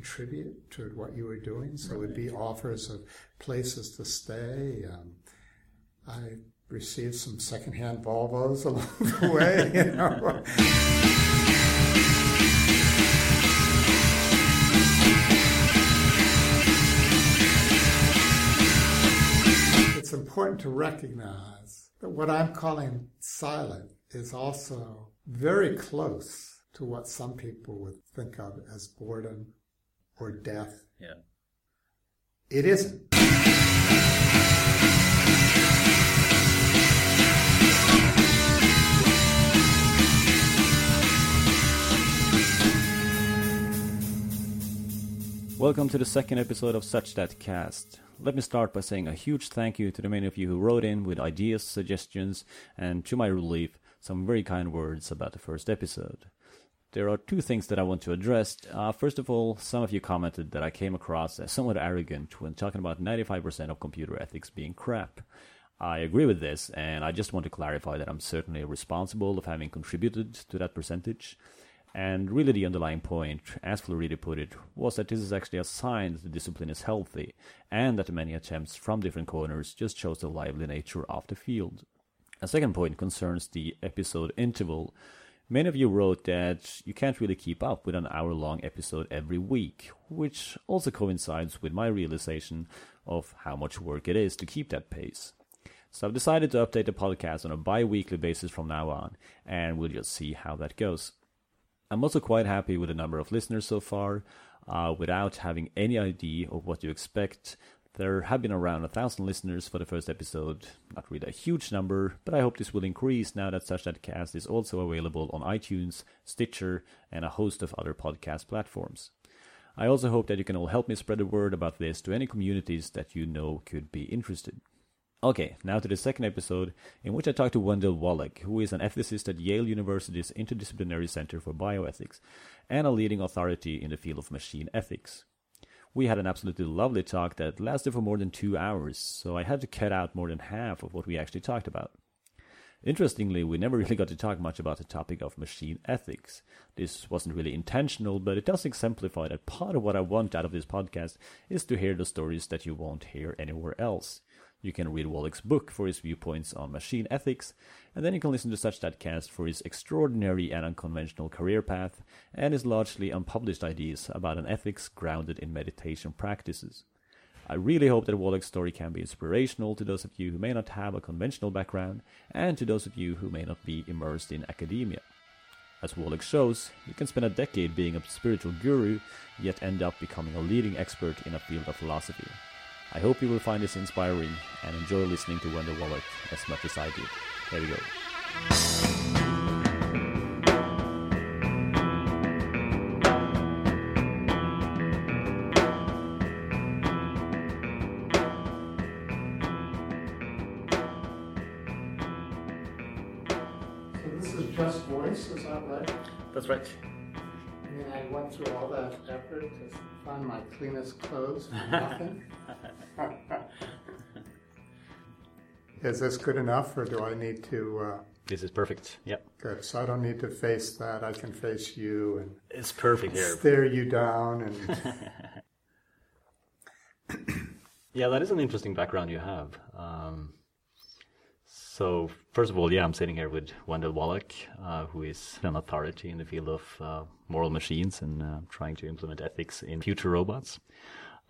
contribute to what you were doing. So it would be offers of places to stay. I received some secondhand Volvos along the way, you know. It's important to recognize that what I'm calling silent is also very close to what some people would think of as boredom or death. Yeah. It isn't. Welcome to the second episode of Such That Cast. Let me start by saying a huge thank you to the many of you who wrote in with ideas, suggestions, and to my relief, some very kind words about the first episode. There are two things that I want to address. First of all, some of you commented that I came across as somewhat arrogant when talking about 95% of computer ethics being crap. I agree with this, and I just want to clarify that I'm certainly responsible of having contributed to that percentage. And really the underlying point, as Floridi put it, was that this is actually a sign that the discipline is healthy, and that the many attempts from different corners just shows the lively nature of the field. A second point concerns the episode interval. Many of you wrote that you can't really keep up with an hour-long episode every week, which also coincides with my realization of how much work it is to keep that pace. So I've decided to update the podcast on a bi-weekly basis from now on, and we'll just see how that goes. I'm also quite happy with the number of listeners so far. Without having any idea of what to expect, there have been around 1,000 listeners for the first episode. Not really a huge number, but I hope this will increase now that Such That Cast is also available on iTunes, Stitcher, and a host of other podcast platforms. I also hope that you can all help me spread the word about this to any communities that you know could be interested. Okay, now to the second episode, in which I talked to Wendell Wallach, who is an ethicist at Yale University's Interdisciplinary Center for Bioethics, and a leading authority in the field of machine ethics. We had an absolutely lovely talk that lasted for more than 2 hours, so I had to cut out more than half of what we actually talked about. Interestingly, we never really got to talk much about the topic of machine ethics. This wasn't really intentional, but it does exemplify that part of what I want out of this podcast is to hear the stories that you won't hear anywhere else. You can read Wallach's book for his viewpoints on machine ethics, and then you can listen to Such That Cast for his extraordinary and unconventional career path and his largely unpublished ideas about an ethics grounded in meditation practices. I really hope that Wallach's story can be inspirational to those of you who may not have a conventional background and to those of you who may not be immersed in academia. As Wallach shows, you can spend a decade being a spiritual guru, yet end up becoming a leading expert in a field of philosophy. I hope you will find this inspiring and enjoy listening to Wendell Wallach as much as I did. There we go. So this is just voice, is that right? That's right. I mean, I went through all that effort to find my cleanest clothes for nothing. Is this good enough, or do I need to... This is perfect, yep. Good, so I don't need to face that. I can face you and... It's perfect here. Stare you down and... Yeah, that is an interesting background you have. So, first of all, I'm sitting here with Wendell Wallach, who is an authority in the field of moral machines and trying to implement ethics in future robots.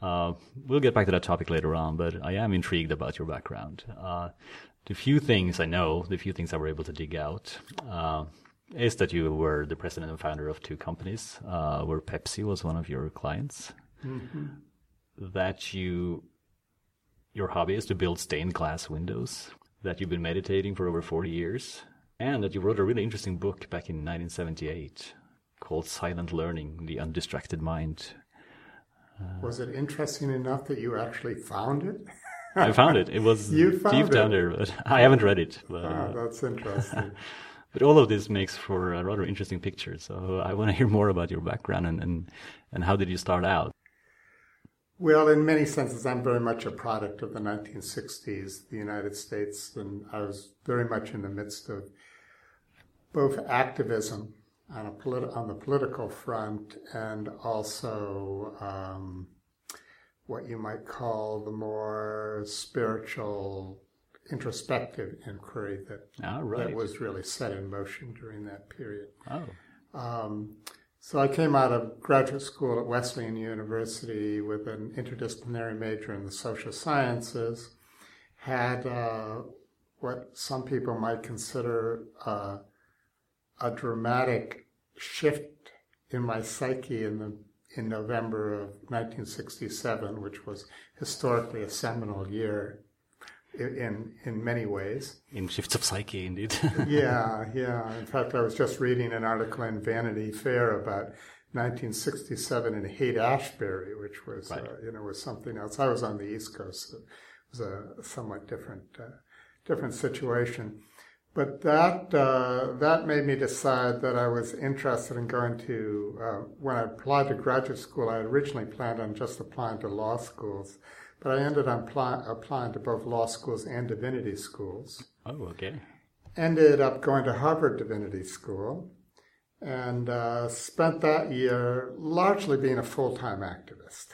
We'll get back to that topic later on, but I am intrigued about your background. The few things I know, the few things I were able to dig out, is that you were the president and founder of two companies, where Pepsi was one of your clients, that your hobby is to build stained glass windows, that you've been meditating for over 40 years, and that you wrote a really interesting book back in 1978 called Silent Learning, The Undistracted Mind. Was it interesting enough that you actually found it? I found it. It was deep down there, but I haven't read it. But, that's interesting. But all of this makes for a rather interesting picture. So I want to hear more about your background and how did you start out? Well, in many senses, I'm very much a product of the 1960s, the United States, and I was very much in the midst of both activism on the political front, and also what you might call the more spiritual, introspective inquiry that was really set in motion during that period. Oh. So I came out of graduate school at Wesleyan University with an interdisciplinary major in the social sciences, had what some people might consider a dramatic shift in my psyche in November of 1967, which was historically a seminal year in many ways. In shifts of psyche, indeed. Yeah. In fact, I was just reading an article in Vanity Fair about 1967 in Haight-Ashbury, which was was something else. I was on the East Coast, so it was a somewhat different situation. But that made me decide that I was interested in going to, when I applied to graduate school, I had originally planned on just applying to law schools, but I ended up applying to both law schools and divinity schools. Oh, okay. Ended up going to Harvard Divinity School and spent that year largely being a full-time activist.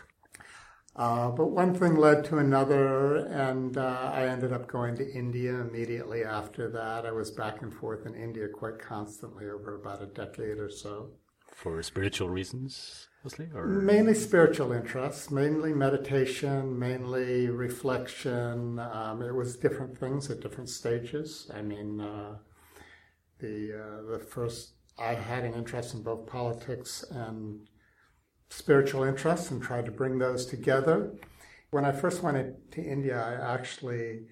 But one thing led to another, and I ended up going to India immediately after that. I was back and forth in India quite constantly over about a decade or so. For spiritual reasons, mostly? Or? Mainly spiritual interests, mainly meditation, mainly reflection. It was different things at different stages. I mean, the first, I had an interest in both politics and spiritual interests and tried to bring those together. When I first went to India, I actually,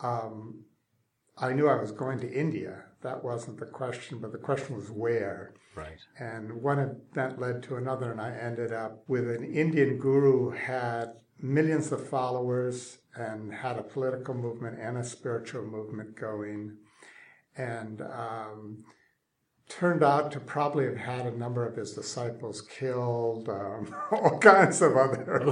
I knew I was going to India. That wasn't the question, but the question was where. Right. And one event led to another, and I ended up with an Indian guru who had millions of followers and had a political movement and a spiritual movement going. And turned out to probably have had a number of his disciples killed, all kinds of other,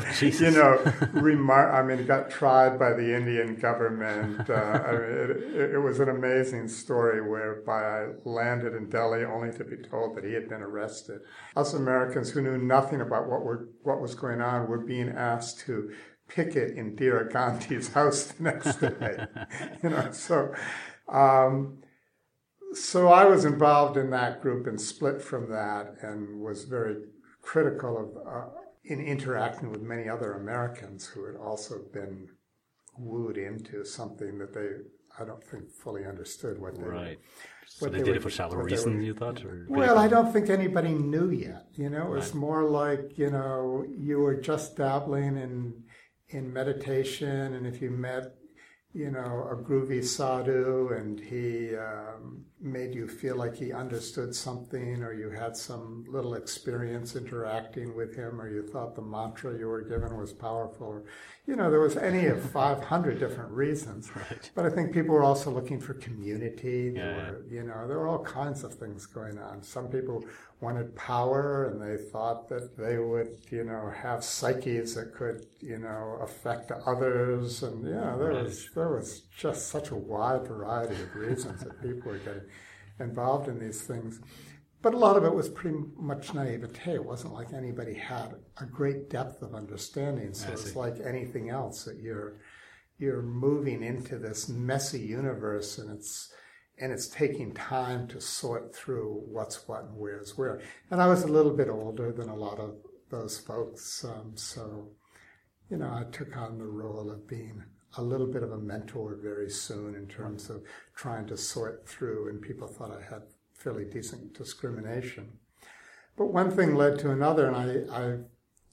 got tried by the Indian government. It was an amazing story whereby I landed in Delhi only to be told that he had been arrested. Us Americans who knew nothing about what was going on were being asked to picket Indira Gandhi's house the next day. So I was involved in that group and split from that and was very critical of in interacting with many other Americans who had also been wooed into something that I don't think fully understood what they were. Right. So they did it for shallow reasons, you thought? Well, I don't think anybody knew yet. It was more like, you were just dabbling in meditation, and if you met a groovy sadhu, and he made you feel like he understood something, or you had some little experience interacting with him, or you thought the mantra you were given was powerful. There was any of 500 different reasons. Right. But I think people were also looking for community. There were all kinds of things going on. Some people wanted power, and they thought that they would, have psyches that could, affect others. And there was just such a wide variety of reasons that people were getting involved in these things. But a lot of it was pretty much naivete. It wasn't like anybody had a great depth of understanding. So it's like anything else that you're moving into this messy universe, and it's taking time to sort through what's what and where's where. And I was a little bit older than a lot of those folks, so I took on the role of being a little bit of a mentor very soon in terms of trying to sort through, and people thought I had fairly decent discrimination. But one thing led to another, and I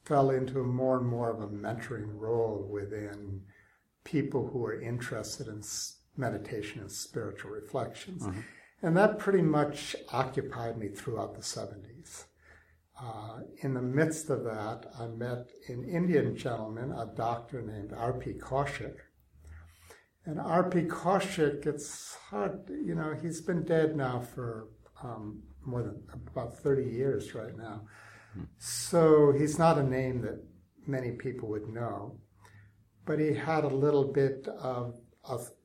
fell into more and more of a mentoring role within people who were interested in meditation and spiritual reflections. Mm-hmm. And that pretty much occupied me throughout the 70s. In the midst of that, I met an Indian gentleman, a doctor named R.P. Kaushik. And R.P. Kaushik, it's hard, he's been dead now for more than about 30 years right now. Mm-hmm. So he's not a name that many people would know, but he had a little bit of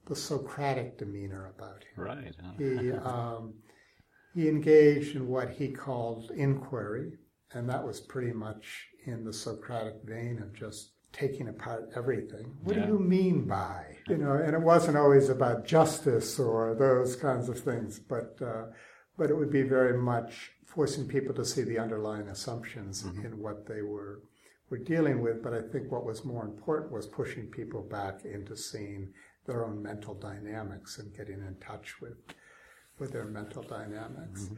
the Socratic demeanor about him. Right. He he engaged in what he called inquiry, and that was pretty much in the Socratic vein of just taking apart everything. What do you mean by? You know, and it wasn't always about justice or those kinds of things, but it would be very much forcing people to see the underlying assumptions in what they were dealing with. But I think what was more important was pushing people back into seeing their own mental dynamics and getting in touch with their mental dynamics. Mm-hmm.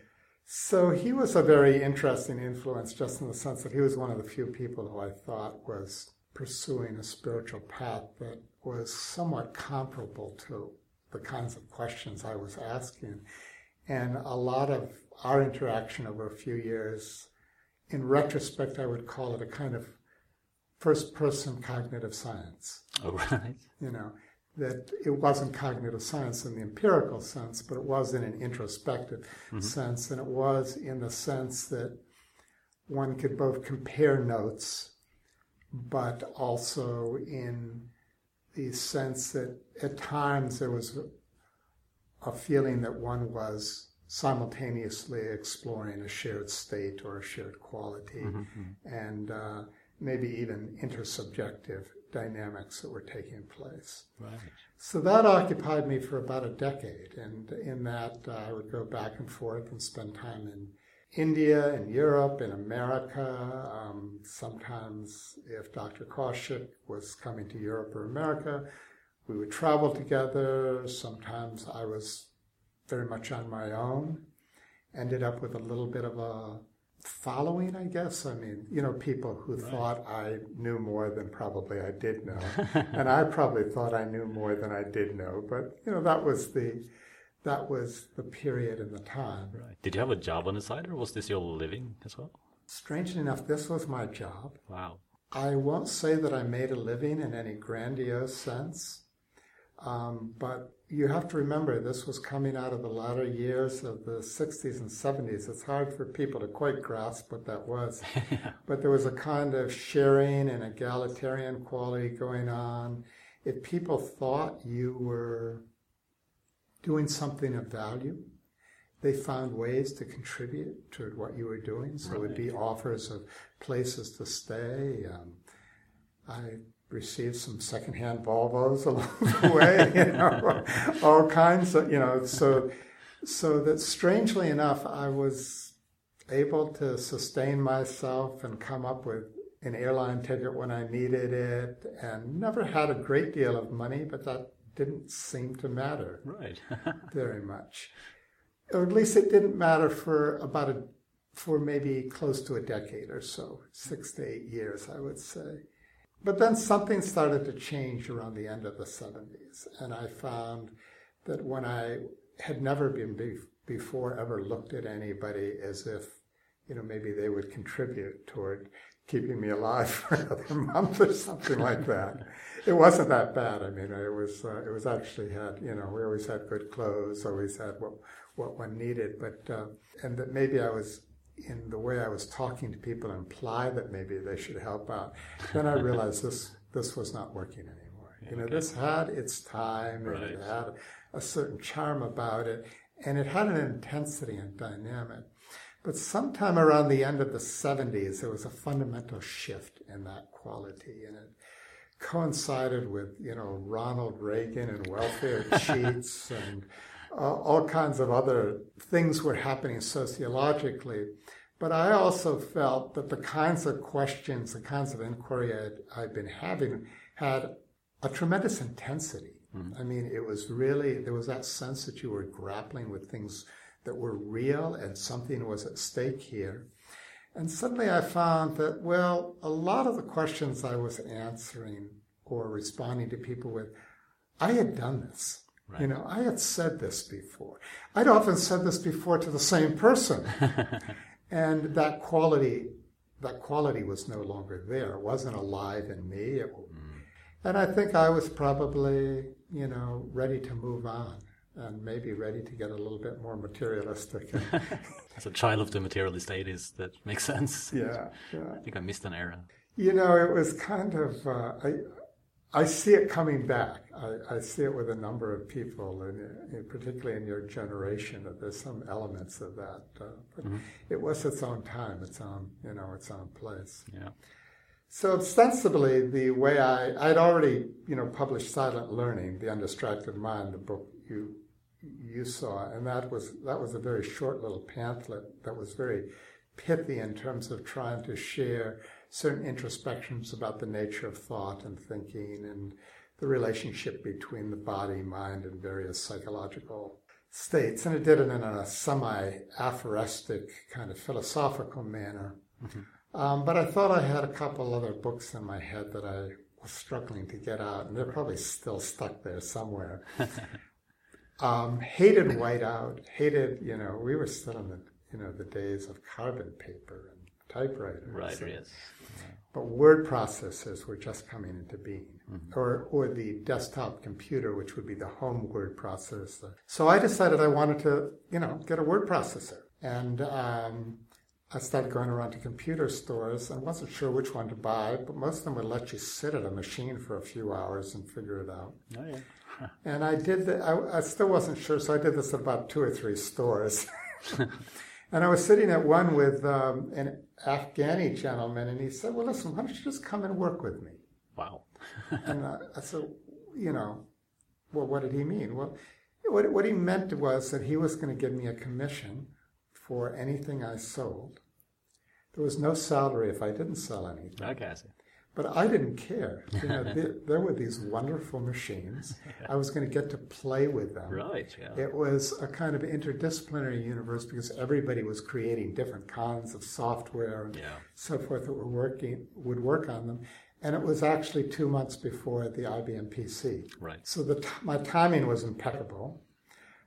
So he was a very interesting influence, just in the sense that he was one of the few people who I thought was pursuing a spiritual path that was somewhat comparable to the kinds of questions I was asking. And a lot of our interaction over a few years, in retrospect, I would call it a kind of first-person cognitive science. Oh, right. You know, that it wasn't cognitive science in the empirical sense, but it was in an introspective sense, and it was in the sense that one could both compare notes, but also in the sense that at times there was a feeling that one was simultaneously exploring a shared state or a shared quality, and maybe even intersubjective dynamics that were taking place. Right. So that occupied me for about a decade, and in that I would go back and forth and spend time in India, in Europe, in America. Sometimes if Dr. Kaushik was coming to Europe or America, we would travel together. Sometimes I was very much on my own, ended up with a little bit of a following, I guess. I mean, you know, people who thought I knew more than probably I did know, and I probably thought I knew more than I did know. But you know, that was the period and the time. Right. Did you have a job on the side, or was this your living as well? Strangely enough, this was my job. Wow. I won't say that I made a living in any grandiose sense, but you have to remember, this was coming out of the latter years of the 60s and 70s. It's hard for people to quite grasp what that was. But there was a kind of sharing and egalitarian quality going on. If people thought you were doing something of value, they found ways to contribute to what you were doing. So it would be offers of places to stay. I received some secondhand Volvos along the way, you know, all kinds of, you know. So that, strangely enough, I was able to sustain myself and come up with an airline ticket when I needed it, and never had a great deal of money, but that didn't seem to matter very much. Or at least it didn't matter for maybe close to a decade or so, 6 to 8 years, I would say. But then something started to change around the end of the 70s, and I found that when I had never before ever looked at anybody as if, you know, maybe they would contribute toward keeping me alive for another month or something like that. It wasn't that bad. I mean, it was actually had, you know, we always had good clothes, always had what one needed, but and that maybe I was, in the way I was talking to people, imply that maybe they should help out. Then I realized this was not working anymore. Yeah, you know, this had its time, and it had a certain charm about it, and it had an intensity and dynamic. But sometime around the end of the 70s, there was a fundamental shift in that quality, and it coincided with, you know, Ronald Reagan and welfare cheats and all kinds of other things were happening sociologically. But I also felt that the kinds of questions, the kinds of inquiry I'd been having had a tremendous intensity. I mean, it was really, there was that sense that you were grappling with things that were real and something was at stake here. And suddenly I found that, well, a lot of the questions I was answering or responding to people with, I had done this. Right. You know, I had said this before. I'd often said this before to the same person. And that quality was no longer there. It wasn't alive in me. And I think I was probably, you know, ready to move on and maybe ready to get a little bit more materialistic. As a child of the materialist 80s, that makes sense. Yeah. I think I missed an era. You know, it was kind of... I see it coming back. I see it with a number of people, and particularly in your generation, that there's some elements of that. But it was its own time, its own, you know, its own place. Yeah. So ostensibly, the way I'd already, you know, published Silent Learning, The Undistracted Mind, the book you saw, and that was a very short little pamphlet that was very pithy in terms of trying to share certain introspections about the nature of thought and thinking and the relationship between the body, mind, and various psychological states. And it did it in a semi-aphoristic kind of philosophical manner. Mm-hmm. But I thought I had a couple other books in my head that I was struggling to get out, and they're probably still stuck there somewhere. Hated whiteout, you know, we were still in the, you know, the days of carbon paper and typewriters. Right, and, yes. But word processors were just coming into being, or the desktop computer, which would be the home word processor. So I decided I wanted to, you know, get a word processor. And I started going around to computer stores. I wasn't sure which one to buy, but most of them would let you sit at a machine for a few hours and figure it out. Oh, yeah. Huh. And I did that. I still wasn't sure, so I did this at about 2 or 3 stores. And I was sitting at one with an Afghani gentleman, and he said, well, listen, why don't you just come and work with me? Wow. And I said, you know, well, what did he mean? Well, what he meant was that he was going to give me a commission for anything I sold. There was no salary if I didn't sell anything. Okay, I see. But I didn't care. You know, there were these wonderful machines. I was going to get to play with them. Right. Yeah. It was a kind of interdisciplinary universe because everybody was creating different kinds of software and so forth that would work on them. And it was actually 2 months before the IBM PC. Right. So my timing was impeccable.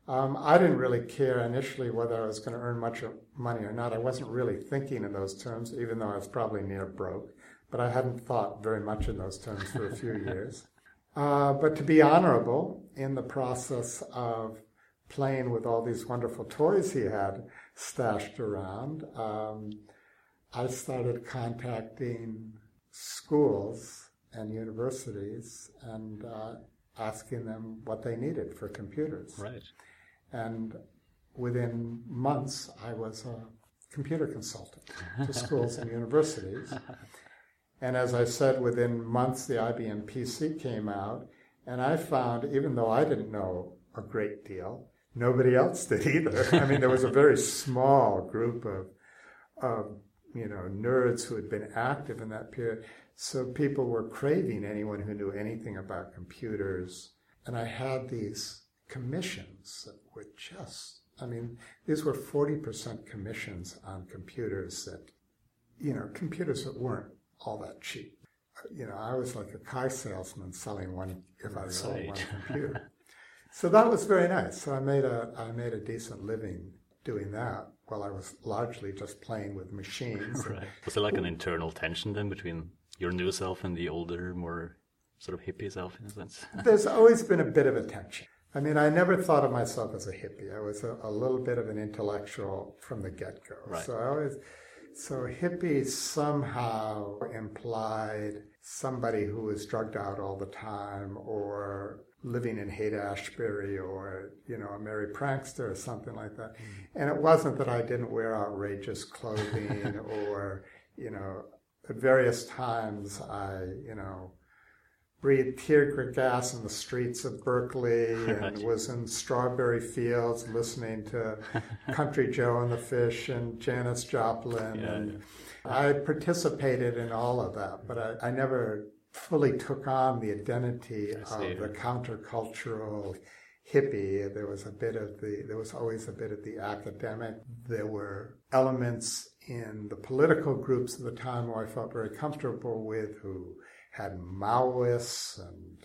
I didn't really care initially whether I was going to earn much money or not. I wasn't really thinking in those terms, even though I was probably near broke. But I hadn't thought very much in those terms for a few years. But to be honorable in the process of playing with all these wonderful toys he had stashed around, I started contacting schools and universities and asking them what they needed for computers. Right. And within months, I was a computer consultant to schools and universities. And as I said, within months, the IBM PC came out, and I found, even though I didn't know a great deal, nobody else did either. I mean, there was a very small group of you know, nerds who had been active in that period. So people were craving anyone who knew anything about computers. And I had these commissions that were just, I mean, these were 40% commissions on computers that, you know, computers that weren't all that cheap. You know, I was like a car salesman selling one if I sold one computer. So that was very nice. So I made a decent living doing that while I was largely just playing with machines. Right. Was there like an internal tension then between your new self and the older, more sort of hippie self in a sense? There's always been a bit of a tension. I mean, I never thought of myself as a hippie. I was a little bit of an intellectual from the get-go. Right. So hippie somehow implied somebody who was drugged out all the time or living in Haight-Ashbury or, you know, a merry prankster or something like that. And it wasn't that I didn't wear outrageous clothing or, you know, at various times I, you know, breathed tear gas in the streets of Berkeley and was in strawberry fields listening to Country Joe and the Fish and Janis Joplin. Yeah, and yeah. I participated in all of that, but I never fully took on the identity of the countercultural hippie. There was always a bit of the academic. There were elements in the political groups at the time who I felt very comfortable with, who had Maoists and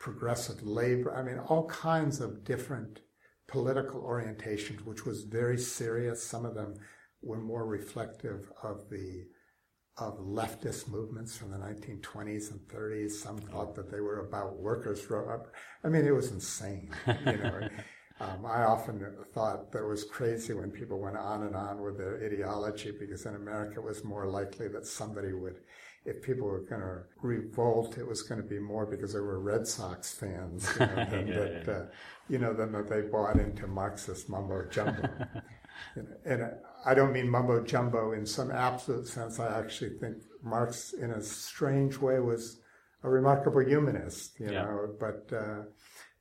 progressive labor. I mean, all kinds of different political orientations, which was very serious. Some of them were more reflective of leftist movements from the 1920s and 30s. Some thought that they were about workers. I mean, it was insane. You know, I often thought that it was crazy when people went on and on with their ideology, because in America it was more likely that somebody would if people were going to revolt, it was going to be more because they were Red Sox fans, you know, than that they bought into Marxist mumbo-jumbo. And I don't mean mumbo-jumbo in some absolute sense. I actually think Marx, in a strange way, was a remarkable humanist, you know.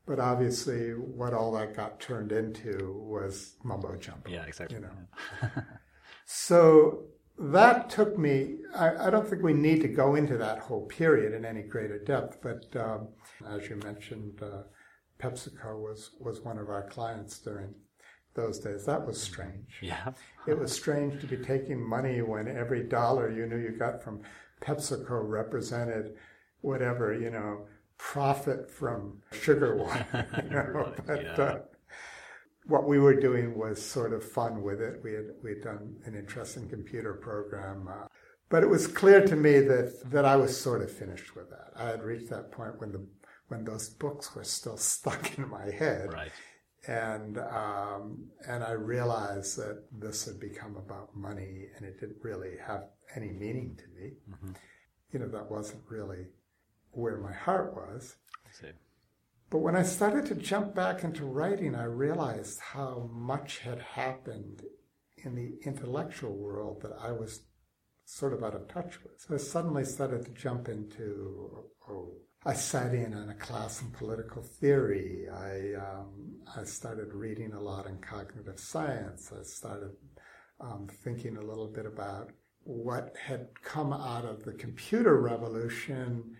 But obviously what all that got turned into was mumbo-jumbo. Yeah, exactly. You know? So that took me, I don't think we need to go into that whole period in any greater depth, but as you mentioned, PepsiCo was one of our clients during those days. That was strange. Yeah. It was strange to be taking money when every dollar you knew you got from PepsiCo represented whatever, you know, profit from sugar water. You know? What we were doing was sort of fun with it. We'd done an interesting computer program. But it was clear to me that I was sort of finished with that. I had reached that point when those books were still stuck in my head. Right. And I realized that this had become about money, and it didn't really have any meaning to me. Mm-hmm. You know, that wasn't really where my heart was. I see. But when I started to jump back into writing, I realized how much had happened in the intellectual world that I was sort of out of touch with. So I suddenly started to jump into, I sat in on a class in political theory. I started reading a lot in cognitive science. I started thinking a little bit about what had come out of the computer revolution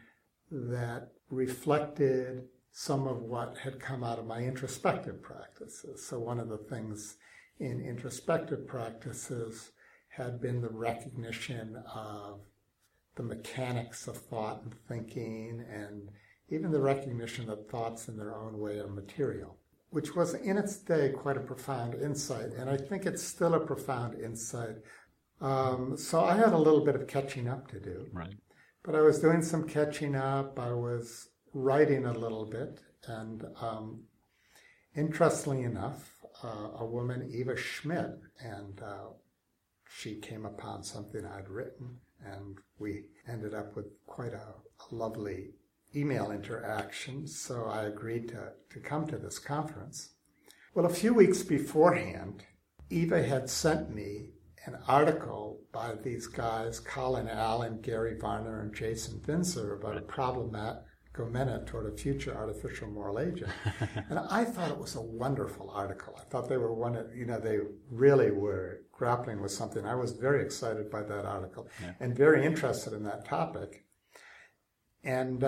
that reflected some of what had come out of my introspective practices. So one of the things in introspective practices had been the recognition of the mechanics of thought and thinking, and even the recognition that thoughts in their own way are material, which was in its day quite a profound insight, and I think it's still a profound insight. So I had a little bit of catching up to do. Right. But I was doing some catching up. I was writing a little bit, and interestingly enough, a woman, Eva Schmidt, and she came upon something I'd written, and we ended up with quite a lovely email interaction, so I agreed to come to this conference. Well, a few weeks beforehand, Eva had sent me an article by these guys, Colin Allen, Gary Varner, and Jason Finzer, about a problematic Gomena toward a future artificial moral agent. And I thought it was a wonderful article. I thought they were they really were grappling with something. I was very excited by that article and very interested in that topic. And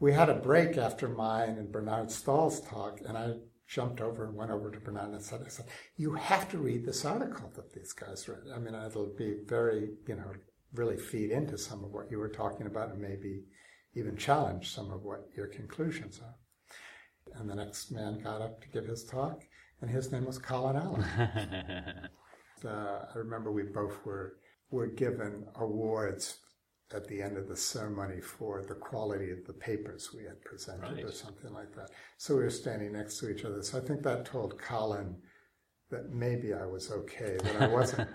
we had a break after mine and Bernard Stahl's talk, and I jumped over and went over to Bernard and I said, you have to read this article that these guys read. I mean, it'll be very, really feed into some of what you were talking about, and maybe even challenge some of what your conclusions are. And the next man got up to give his talk, and his name was Colin Allen. I remember we both were given awards at the end of the ceremony for the quality of the papers we had presented, or something like that. So we were standing next to each other. So I think that told Colin that maybe I was okay, that I wasn't.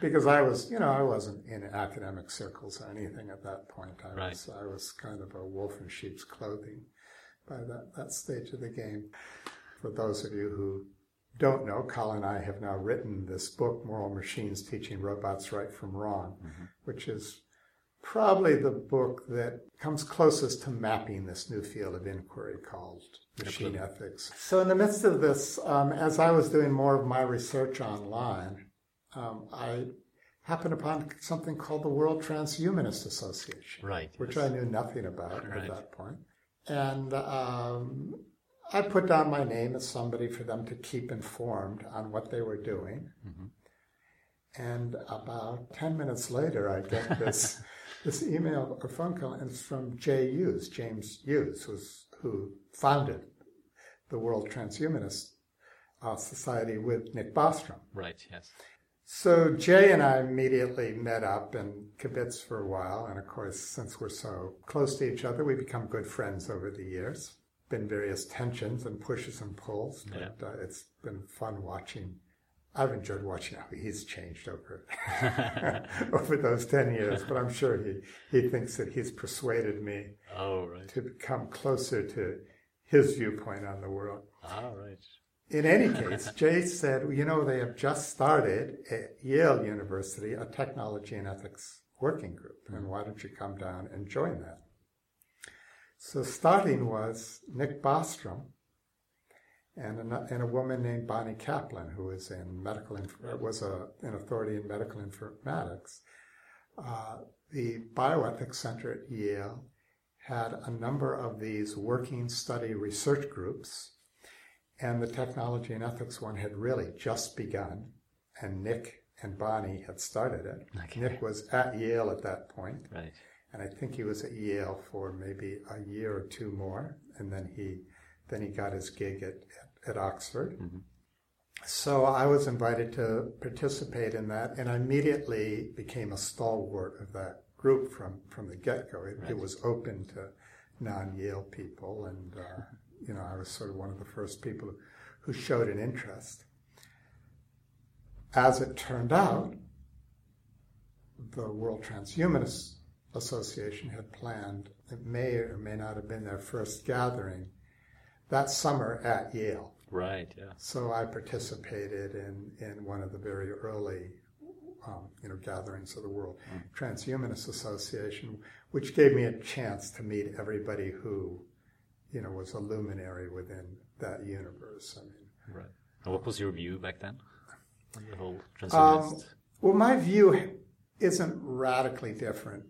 Because I wasn't in academic circles or anything at that point. I was kind of a wolf in sheep's clothing by that stage of the game. For those of you who don't know, Colin and I have now written this book, Moral Machines, Teaching Robots Right from Wrong, which is probably the book that comes closest to mapping this new field of inquiry called machine ethics. So in the midst of this, as I was doing more of my research online, I happened upon something called the World Transhumanist Association, which I knew nothing about at that point. And I put down my name as somebody for them to keep informed on what they were doing. Mm-hmm. And about 10 minutes later, I get this this email or phone call, and it's from Jay Hughes, James Hughes, who founded the World Transhumanist Society with Nick Bostrom. Right, yes. So Jay and I immediately met up and kibitz for a while. And of course, since we're so close to each other, we become good friends over the years. Been various tensions and pushes and pulls, but it's been fun watching I've enjoyed watching how he's changed over over those 10 years, but I'm sure he thinks that he's persuaded me to come closer to his viewpoint on the world. In any case, Jay said, you know, they have just started at Yale University a technology and ethics working group, and why don't you come down and join that? So starting was Nick Bostrom and a woman named Bonnie Kaplan, who is in an authority in medical informatics. The Bioethics Center at Yale had a number of these working study research groups, and the technology and ethics one had really just begun, and Nick and Bonnie had started it. Okay. Nick was at Yale at that point, and I think he was at Yale for maybe a year or two more, and then he got his gig at Oxford. So I was invited to participate in that, and I immediately became a stalwart of that group from the get-go. It was open to non-Yale people, and you know, I was sort of one of the first people who showed an interest. As it turned out, the World Transhumanist Association had planned, it may or may not have been their first gathering, that summer at Yale. So I participated in one of the very early gatherings of the World Transhumanist Association, which gave me a chance to meet everybody who, you know, was a luminary within that universe. I mean, and what was your view back then on the whole transhumanist? Well, my view isn't radically different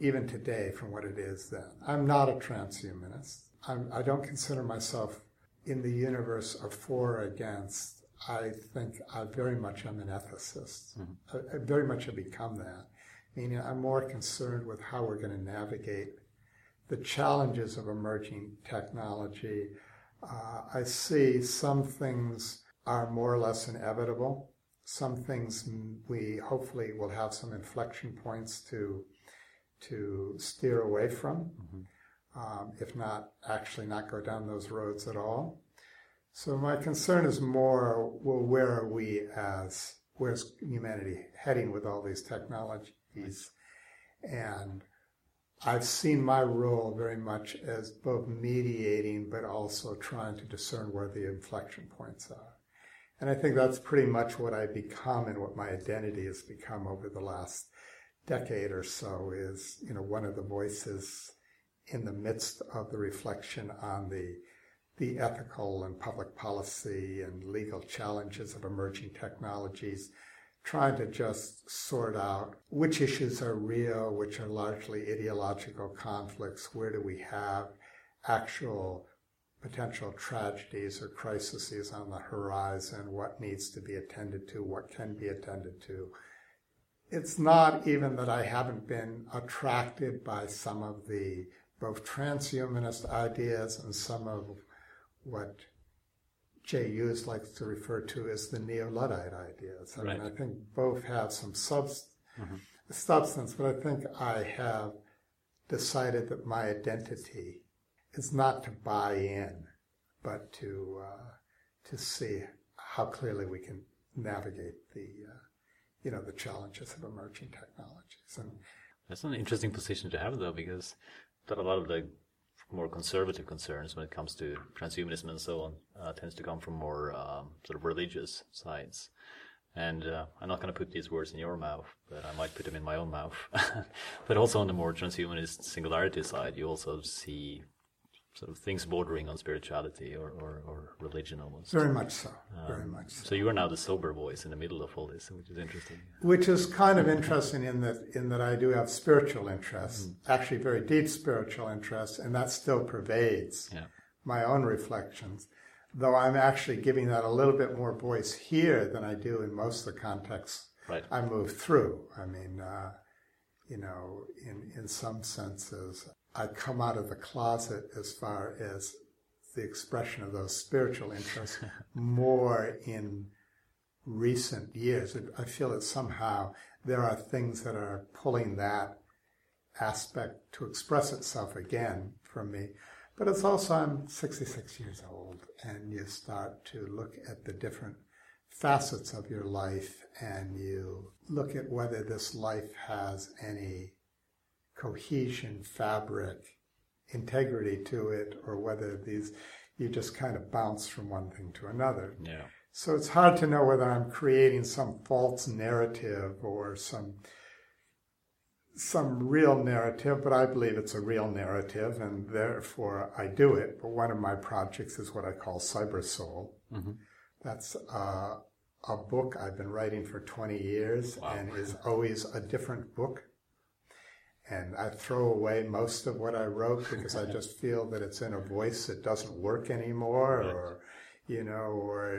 even today from what it is then. I'm not a transhumanist. I don't consider myself in the universe of for or against. I think I very much am an ethicist. I very much have become that. Meaning I'm more concerned with how we're going to navigate the challenges of emerging technology. I see some things are more or less inevitable. Some things we hopefully will have some inflection points to steer away from. If not, actually not go down those roads at all. So my concern is more, well, where's humanity heading with all these technologies? And I've seen my role very much as both mediating, but also trying to discern where the inflection points are. And I think that's pretty much what I've become and what my identity has become over the last decade or so is, you know, one of the voices in the midst of the reflection on the ethical and public policy and legal challenges of emerging technologies, trying to just sort out which issues are real, which are largely ideological conflicts, where do we have actual potential tragedies or crises on the horizon, what needs to be attended to, what can be attended to. It's not even that I haven't been attracted by some of the both transhumanist ideas and some of what Jay Hughes likes to refer to as the neo-Luddite ideas. I mean, I think both have some substance, but I think I have decided that my identity is not to buy in, but to see how clearly we can navigate the challenges of emerging technologies. And that's an interesting position to have, though, because that a lot of the more conservative concerns when it comes to transhumanism and so on tends to come from more sort of religious sides. And I'm not going to put these words in your mouth, but I might put them in my own mouth. But also on the more transhumanist singularity side, you also see sort of things bordering on spirituality or religion almost. Very much so. So you are now the sober voice in the middle of all this, which is interesting. Which is kind of interesting in that I do have spiritual interests, actually very deep spiritual interests, and that still pervades my own reflections, though I'm actually giving that a little bit more voice here than I do in most of the contexts I move through. I mean, in some senses, I come out of the closet as far as the expression of those spiritual interests more in recent years. I feel that somehow there are things that are pulling that aspect to express itself again from me. But it's also, I'm 66 years old, and you start to look at the different facets of your life and you look at whether this life has any cohesion, fabric, integrity to it, or whether these, you just kind of bounce from one thing to another. Yeah. So it's hard to know whether I'm creating some false narrative or some real narrative, but I believe it's a real narrative, and therefore I do it. But one of my projects is what I call Cyber Soul. Mm-hmm. That's a book I've been writing for 20 years, wow, and is always a different book. And I throw away most of what I wrote because I just feel that it's in a voice that doesn't work anymore, right, or, you know, or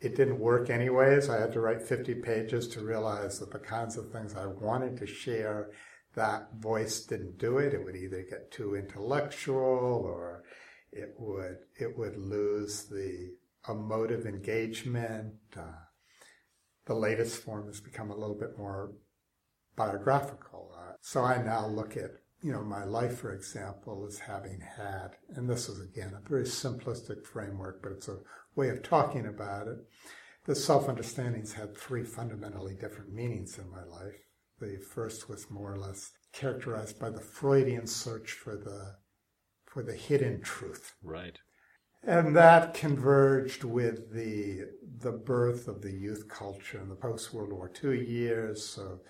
it didn't work anyways. I had to write 50 pages to realize that the kinds of things I wanted to share, that voice didn't do it. It would either get too intellectual or it would lose the emotive engagement. The latest form has become a little bit more biographical. So I now look at, you know, my life, for example, as having had, and this is, again, a very simplistic framework, but it's a way of talking about it. The self-understandings had three fundamentally different meanings in my life. The first was more or less characterized by the Freudian search for the hidden truth. Right. And that converged with the birth of the youth culture in the post-World War II years, so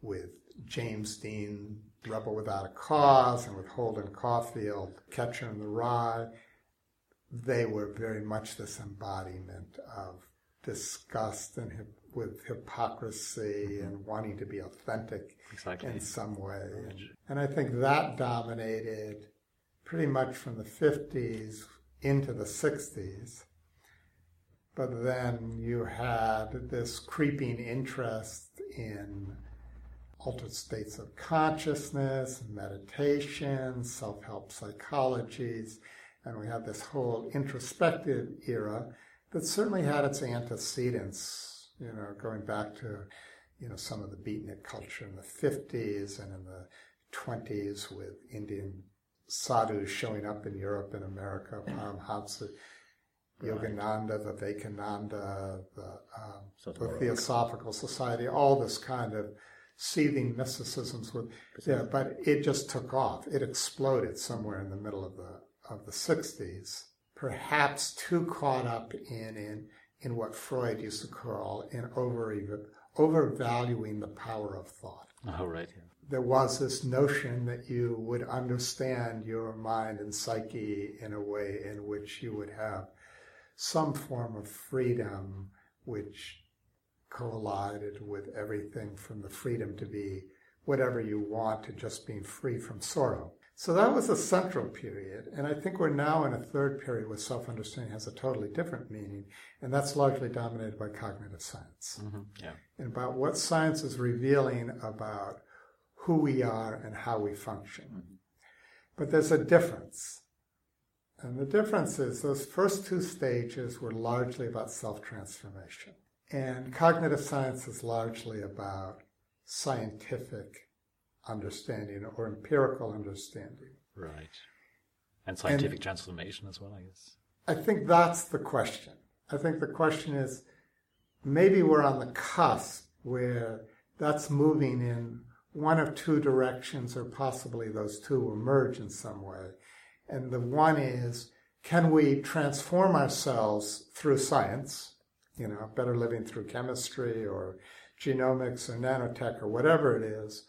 with James Dean, Rebel Without a Cause, and with Holden Caulfield, Catcher in the Rye. They were very much this embodiment of disgust and with hypocrisy, mm-hmm, and wanting to be authentic, exactly, in some way. Right. And I think that dominated pretty much from the 50s into the 60s. But then you had this creeping interest in altered states of consciousness, meditation, self-help psychologies, and we had this whole introspective era that certainly had its antecedents, you know, going back to, you know, some of the beatnik culture in the 50s and in the 20s with Indian sadhus showing up in Europe and America, Paramahansa, Yogananda, the Vivekananda, the Theosophical Society, all this kind of seething mysticisms with, yeah, but it just took off. It exploded somewhere in the middle of the 60s, perhaps too caught up in what Freud used to call in overvaluing the power of thought. Oh, right. Yeah. There was this notion that you would understand your mind and psyche in a way in which you would have some form of freedom, which collided with everything from the freedom to be whatever you want to just being free from sorrow. So that was a central period, and I think we're now in a third period where self-understanding has a totally different meaning, and that's largely dominated by cognitive science. Mm-hmm. Yeah. And about what science is revealing about who we are and how we function. Mm-hmm. But there's a difference, and the difference is those first two stages were largely about self-transformation. And cognitive science is largely about scientific understanding or empirical understanding. Right. And scientific transformation as well, I guess. I think that's the question. I think the question is, maybe we're on the cusp where that's moving in one of two directions, or possibly those two emerge in some way. And the one is, can we transform ourselves through science? You know, better living through chemistry or genomics or nanotech or whatever it is,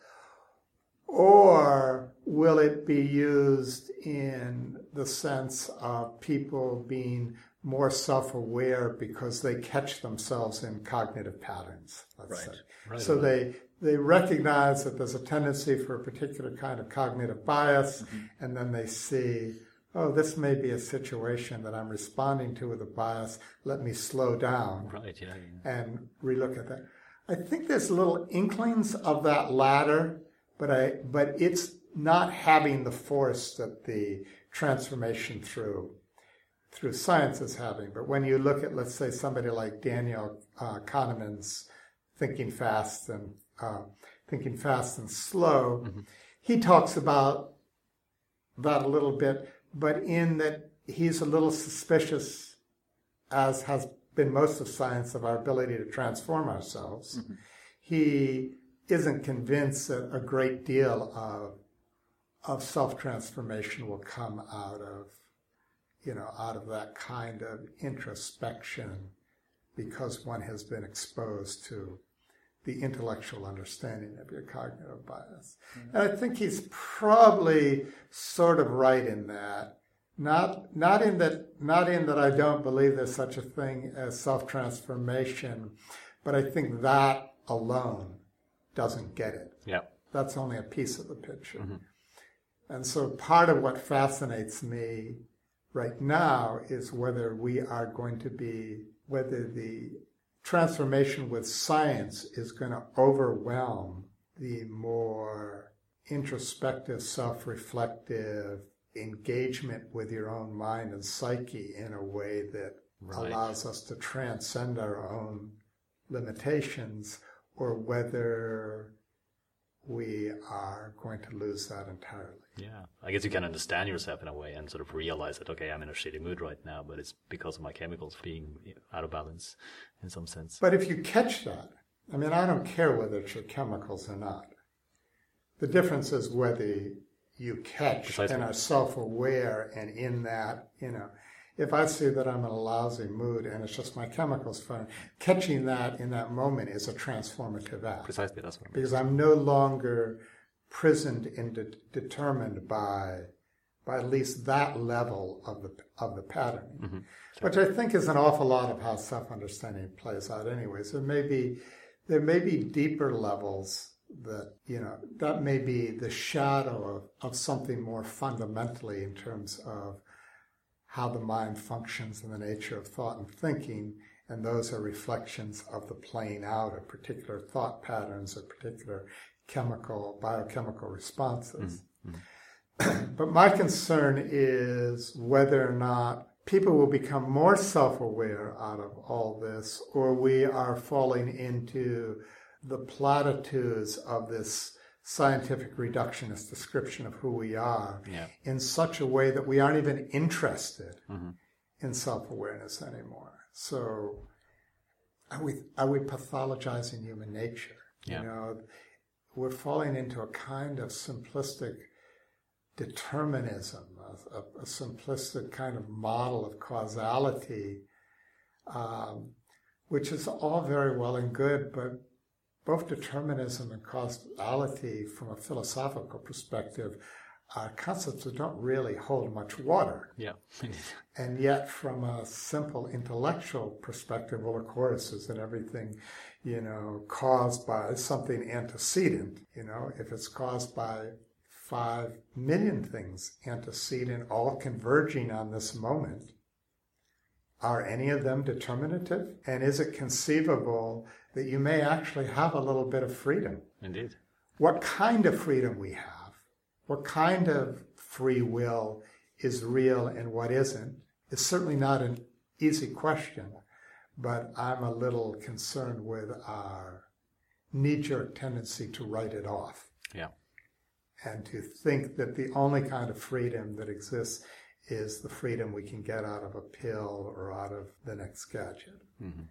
or will it be used in the sense of people being more self-aware because they catch themselves in cognitive patterns, let's say. Right. So they recognize that there's a tendency for a particular kind of cognitive bias, mm-hmm, and then they see, oh, this may be a situation that I'm responding to with a bias. Let me slow down, right, yeah. And relook at that. I think there's little inklings of that latter, but it's not having the force that the transformation through science is having. But when you look at, let's say, somebody like Daniel Kahneman's Thinking Fast and Slow, mm-hmm, he talks about that a little bit. But in that he's a little suspicious, as has been most of science of our ability to transform ourselves. Mm-hmm. He isn't convinced that a great deal of self-transformation will come out of, out of that kind of introspection, because one has been exposed to the intellectual understanding of your cognitive bias. Mm-hmm. And I think he's probably sort of right in that. Not in that I don't believe there's such a thing as self-transformation, but I think that alone doesn't get it. Yeah. That's only a piece of the picture. Mm-hmm. And so part of what fascinates me right now is whether the transformation with science is going to overwhelm the more introspective, self-reflective engagement with your own mind and psyche in a way that allows us to transcend our own limitations, or whether we are going to lose that entirely. Yeah. I guess you can understand yourself in a way and sort of realize that, okay, I'm in a shitty mood right now, but it's because of my chemicals being out of balance in some sense. But if you catch that, I don't care whether it's your chemicals or not. The difference is whether you catch and are self-aware, and in that, if I see that I'm in a lousy mood and it's just my chemicals firing, catching that in that moment is a transformative act. Precisely, that's what I mean. Because I'm no longer prisoned and determined by at least that level of the pattern, mm-hmm. Which I think is an awful lot of how self-understanding plays out anyways. There may be deeper levels that may be the shadow of something more fundamentally in terms of how the mind functions and the nature of thought and thinking, and those are reflections of the playing out of particular thought patterns or particular biochemical responses. Mm-hmm. But my concern is whether or not people will become more self-aware out of all this, or we are falling into the platitudes of this scientific reductionist description of who we are in such a way that we aren't even interested mm-hmm. in self-awareness anymore. So are we pathologizing human nature? Yeah. We're falling into a kind of simplistic determinism, a simplistic kind of model of causality, which is all very well and good, but both determinism and causality, from a philosophical perspective, are concepts that don't really hold much water. Yeah. And yet, from a simple intellectual perspective, well, of course, isn't everything, caused by something antecedent? If it's caused by 5 million things antecedent, all converging on this moment, are any of them determinative? And is it conceivable that you may actually have a little bit of freedom? Indeed. What kind of freedom we have, what kind of free will is real and what isn't, is certainly not an easy question, but I'm a little concerned with our knee-jerk tendency to write it off. Yeah. And to think that the only kind of freedom that exists is the freedom we can get out of a pill or out of the next gadget. Mm-hmm.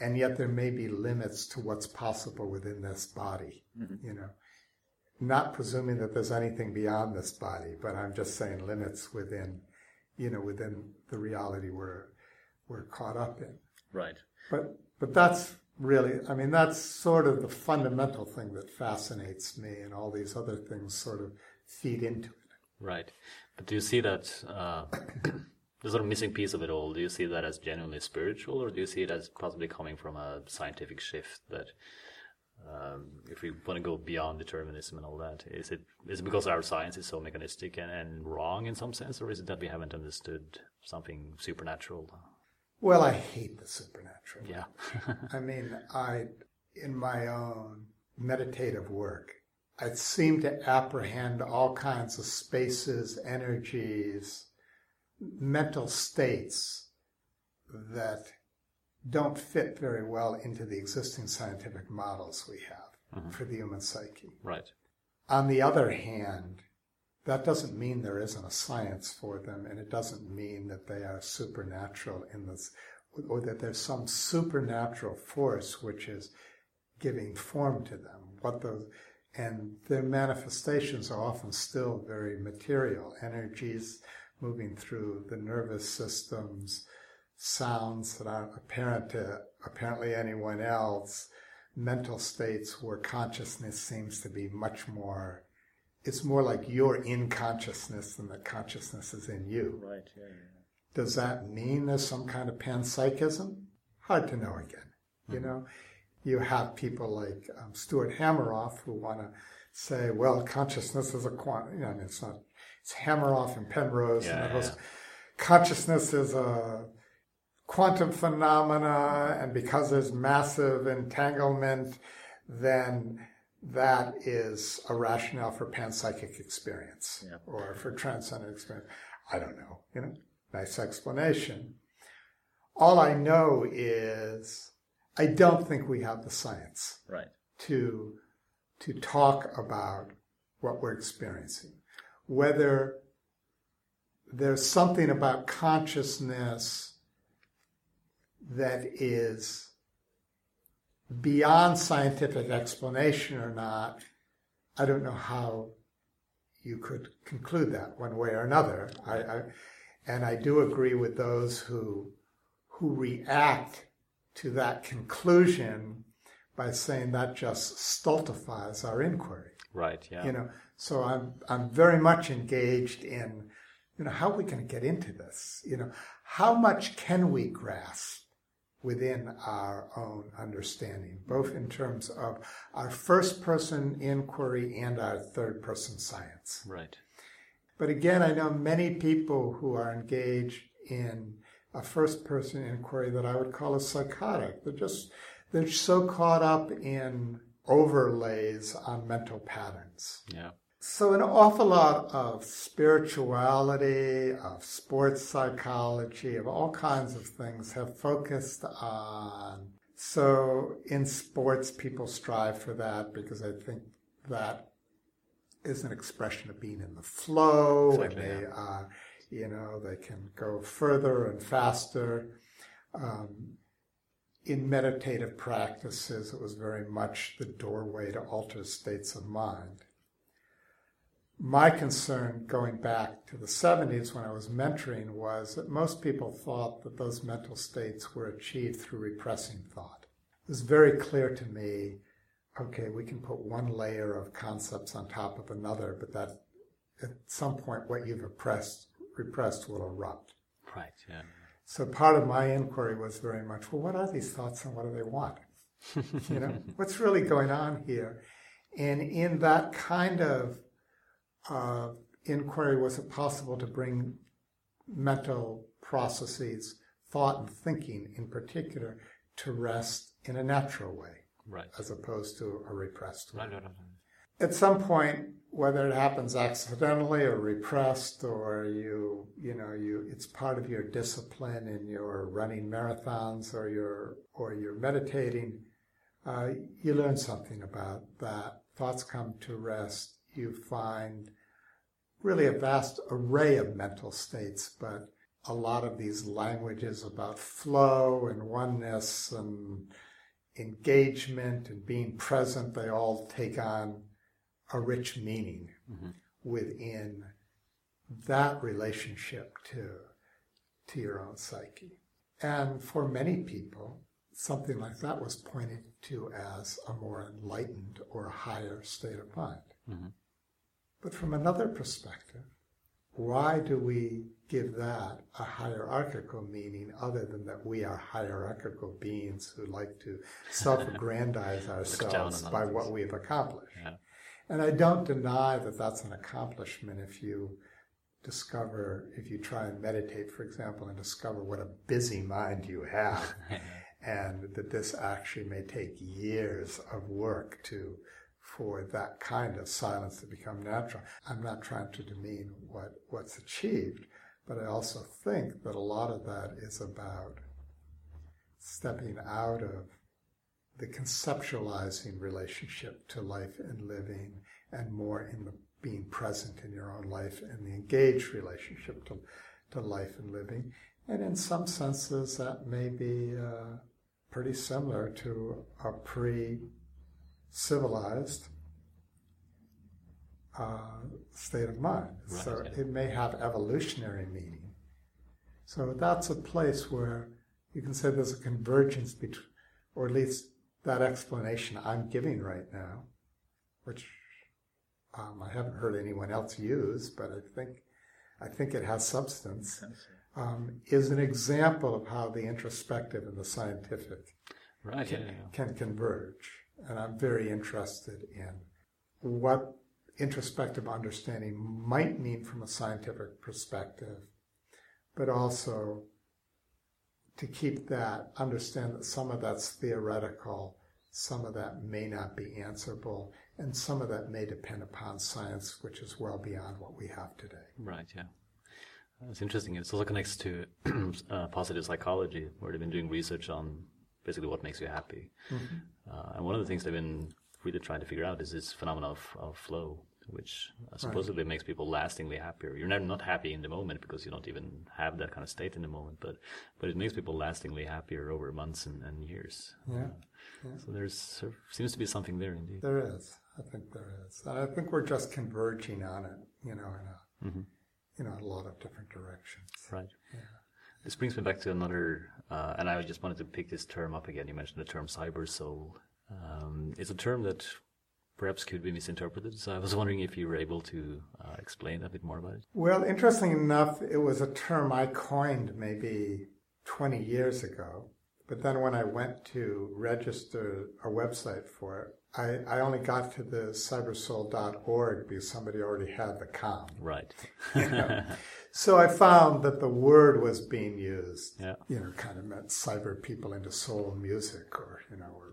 And yet there may be limits to what's possible within this body, mm-hmm. Not presuming that there's anything beyond this body, but I'm just saying limits within, within the reality we're caught up in. Right. But that's really, that's sort of the fundamental thing that fascinates me, and all these other things sort of feed into it. Right. But do you see that... the sort of missing piece of it all, do you see that as genuinely spiritual, or do you see it as possibly coming from a scientific shift that if we want to go beyond determinism and all that, is it because our science is so mechanistic and wrong in some sense, or is it that we haven't understood something supernatural? Well, I hate the supernatural. Yeah. In my own meditative work, I seem to apprehend all kinds of spaces, energies, mental states that don't fit very well into the existing scientific models we have mm-hmm. for the human psyche. Right. On the other hand, that doesn't mean there isn't a science for them, and it doesn't mean that they are supernatural in this or that there's some supernatural force which is giving form to them. And their manifestations are often still very material. Energies moving through the nervous systems, sounds that aren't apparent to apparently anyone else, mental states where consciousness seems to be much more, it's more like you're in consciousness than that consciousness is in you. Right. Yeah, yeah. Does that mean there's some kind of panpsychism? Hard to know again, mm-hmm. you know? You have people like Stuart Hameroff who want to say, well, consciousness is a quantum, you know, and it's not, it's Hameroff and Penrose. Yeah, and yeah. Consciousness is a quantum phenomena, and because there's massive entanglement, then that is a rationale for panpsychic experience yeah. or for transcendent experience. I don't know, you know, nice explanation. All I know is I don't think we have the science right. to talk about what we're experiencing. Whether there's something about consciousness that is beyond scientific explanation or not, I don't know how you could conclude that one way or another. And I do agree with those who react to that conclusion by saying that just stultifies our inquiry. Right, yeah. You know, so I'm very much engaged in, you know, how are we going to get into this? You know, how much can we grasp within our own understanding, both in terms of our first-person inquiry and our third-person science? Right. But again, I know many people who are engaged in a first-person inquiry that I would call a psychotic. They're so caught up in overlays on mental patterns. Yeah. So an awful lot of spirituality, of sports psychology, of all kinds of things have focused on. So in sports, people strive for that because I think that is an expression of being in the flow. Exactly, and they are... Yeah. You know, they can go further and faster. In meditative practices, it was very much the doorway to altered states of mind. My concern, going back to the 70s when I was mentoring, was that most people thought that those mental states were achieved through repressing thought. It was very clear to me, okay, we can put one layer of concepts on top of another, but that at some point what you've repressed will erupt. Right, yeah. So part of my inquiry was very much, well, what are these thoughts and what do they want? You know, what's really going on here? And in that kind of inquiry, was it possible to bring mental processes, thought and thinking in particular, to rest in a natural way, right, as opposed to a repressed way? Right. At some point, whether it happens accidentally or repressed, or you know, it's part of your discipline in your running marathons or you're meditating, you learn something about that. Thoughts come to rest. You find really a vast array of mental states, but a lot of these languages about flow and oneness and engagement and being present, they all take on a rich meaning mm-hmm. within that relationship to your own psyche. And for many people, something like that was pointed to as a more enlightened or higher state of mind. Mm-hmm. But from another perspective, why do we give that a hierarchical meaning other than that we are hierarchical beings who like to self-aggrandize ourselves by what we have accomplished? Yeah. And I don't deny that that's an accomplishment if you try and meditate, for example, and discover what a busy mind you have, and that this actually may take years of work for that kind of silence to become natural. I'm not trying to demean what's achieved, but I also think that a lot of that is about stepping out of the conceptualizing relationship to life and living, and more in the being present in your own life and the engaged relationship to life and living. And in some senses, that may be pretty similar to a pre-civilized state of mind. Right. So it may have evolutionary meaning. So that's a place where you can say there's a convergence between, or at least that explanation I'm giving right now, which I haven't heard anyone else use, but I think it has substance, is an example of how the introspective and the scientific can converge. And I'm very interested in what introspective understanding might mean from a scientific perspective, but also to keep that, understand that some of that's theoretical, some of that may not be answerable, and some of that may depend upon science, which is well beyond what we have today. Right, yeah. That's interesting. It also connects to positive psychology, where they've been doing research on basically what makes you happy. Mm-hmm. And one of the things they've been really trying to figure out is this phenomenon of flow, which supposedly makes people lastingly happier. You're never not happy in the moment because you don't even have that kind of state in the moment, but it makes people lastingly happier over months and years. Yeah. Yeah. So there seems to be something there indeed. There is. I think there is. And I think we're just converging on it, in a, a lot of different directions. Right. Yeah. This brings me back to another, and I just wanted to pick this term up again. You mentioned the term cyber soul. It's a term that perhaps could be misinterpreted. So I was wondering if you were able to explain a bit more about it. Well, interestingly enough, it was a term I coined maybe 20 years ago. But then when I went to register a website for it, I only got to the cybersoul.org because somebody already had the com. Right. So I found that the word was being used, kind of meant cyber people into soul music or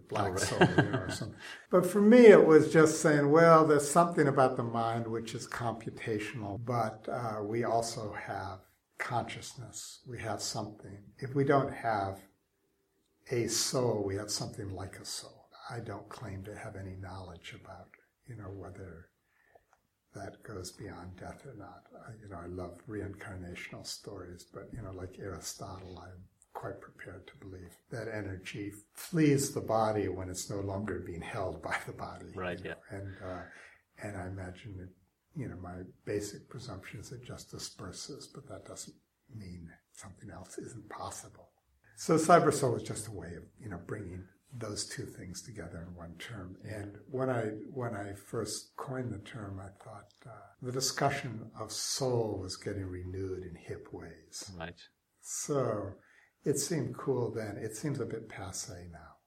black soul or something. But for me, it was just saying, well, there's something about the mind which is computational, but we also have consciousness. We have something. If we don't have a soul, we have something like a soul. I don't claim to have any knowledge about, whether that goes beyond death or not. I love reincarnational stories, but, like Aristotle, I'm quite prepared to believe that energy flees the body when it's no longer being held by the body. Right, yeah. And I imagine that, my basic presumption is it just disperses, but that doesn't mean something else isn't possible. So cyber soul is just a way of, bringing those two things together in one term. And when I first coined the term, I thought the discussion of soul was getting renewed in hip ways. Right. So it seemed cool then. It seems a bit passé now.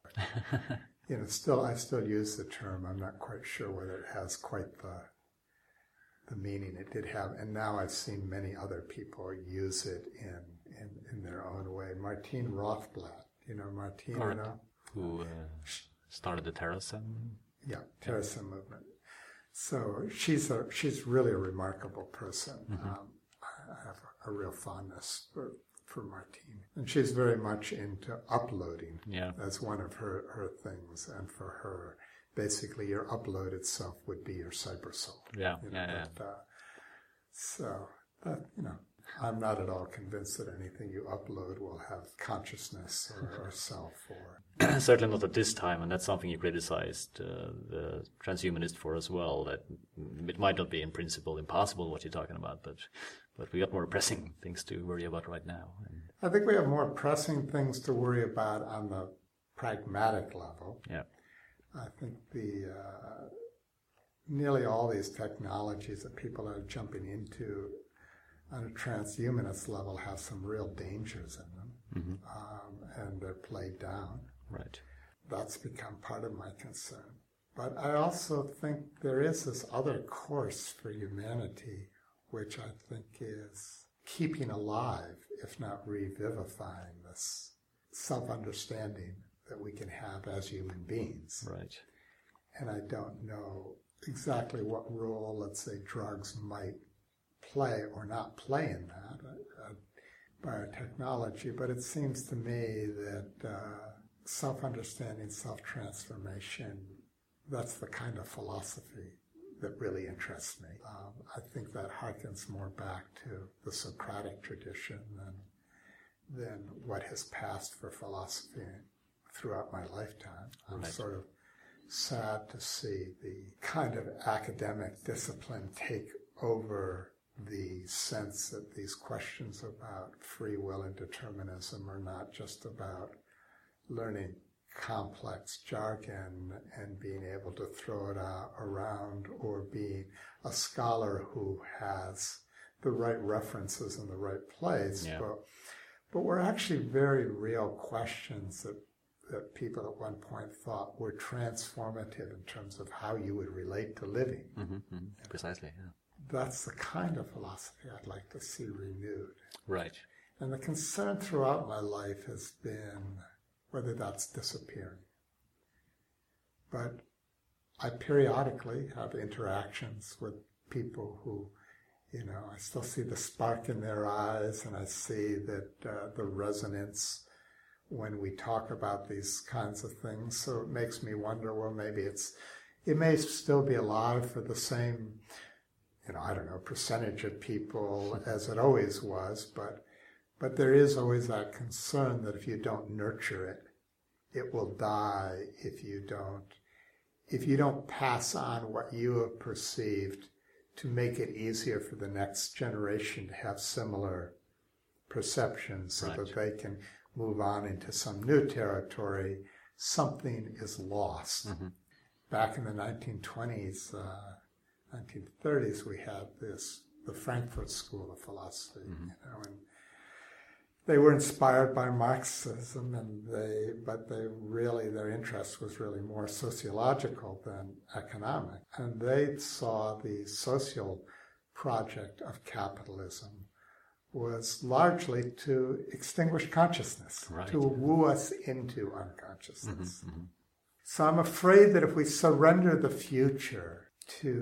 I still use the term. I'm not quite sure whether it has quite the meaning it did have. And now I've seen many other people use it in their own way. Martine Rothblatt, Martine, who started the Terrorism? Yeah, Terrorism movement. So she's really a remarkable person. Mm-hmm. I have a real fondness for Martine. And she's very much into uploading. Yeah. That's one of her things. And for her, basically your uploaded self would be your cyber soul. Yeah, But, so, I'm not at all convinced that anything you upload will have consciousness or self. Or certainly not at this time, and that's something you criticized the transhumanist for as well, that it might not be in principle impossible what you're talking about, but we got more pressing things to worry about right now. I think we have more pressing things to worry about on the pragmatic level. Yeah, I think the nearly all these technologies that people are jumping into on a transhumanist level have some real dangers in them, and they're played down. Right. That's become part of my concern. But I also think there is this other course for humanity, which I think is keeping alive, if not revivifying, this self-understanding that we can have as human beings. Right. And I don't know exactly what role, let's say, drugs might play or not play in that biotechnology, but it seems to me that self-understanding, self-transformation, that's the kind of philosophy that really interests me. I think that harkens more back to the Socratic tradition than what has passed for philosophy throughout my lifetime. I'm sort of sad to see the kind of academic discipline take over the sense that these questions about free will and determinism are not just about learning complex jargon and being able to throw it around or being a scholar who has the right references in the right place. Yeah. But were actually very real questions that people at one point thought were transformative in terms of how you would relate to living. Mm-hmm, mm-hmm. Precisely, yeah. That's the kind of philosophy I'd like to see renewed. Right. And the concern throughout my life has been whether that's disappearing. But I periodically have interactions with people who, you know, I still see the spark in their eyes, and I see that the resonance when we talk about these kinds of things. So it makes me wonder, well, maybe it may still be alive for the same, you know, I don't know, percentage of people as it always was, but there is always that concern that if you don't nurture it, it will die if you don't pass on what you have perceived to make it easier for the next generation to have similar perceptions so that they can move on into some new territory. Something is lost. Mm-hmm. Back in the 1930s, we had the Frankfurt School of Philosophy, mm-hmm. you know, and they were inspired by Marxism, but their interest was really more sociological than economic. And they saw the social project of capitalism was largely to extinguish consciousness, right. to woo us into unconsciousness. Mm-hmm, mm-hmm. So I'm afraid that if we surrender the future to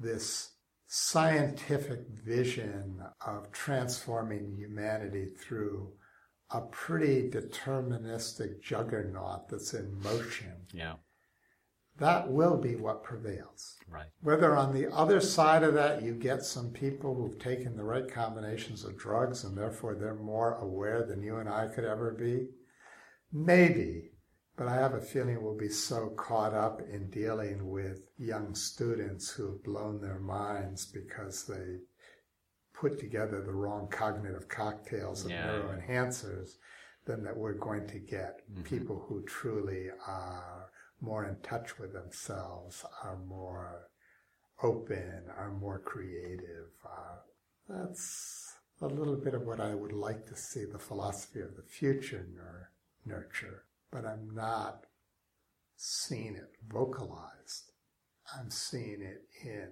this scientific vision of transforming humanity through a pretty deterministic juggernaut that's in motion, yeah. that will be what prevails. Right. Whether on the other side of that you get some people who've taken the right combinations of drugs and therefore they're more aware than you and I could ever be, maybe. But I have a feeling we'll be so caught up in dealing with young students who've blown their minds because they put together the wrong cognitive cocktails of neuroenhancers, then that we're going to get mm-hmm. people who truly are more in touch with themselves, are more open, are more creative. That's a little bit of what I would like to see the philosophy of the future nurture. But I'm not seeing it vocalized. I'm seeing it in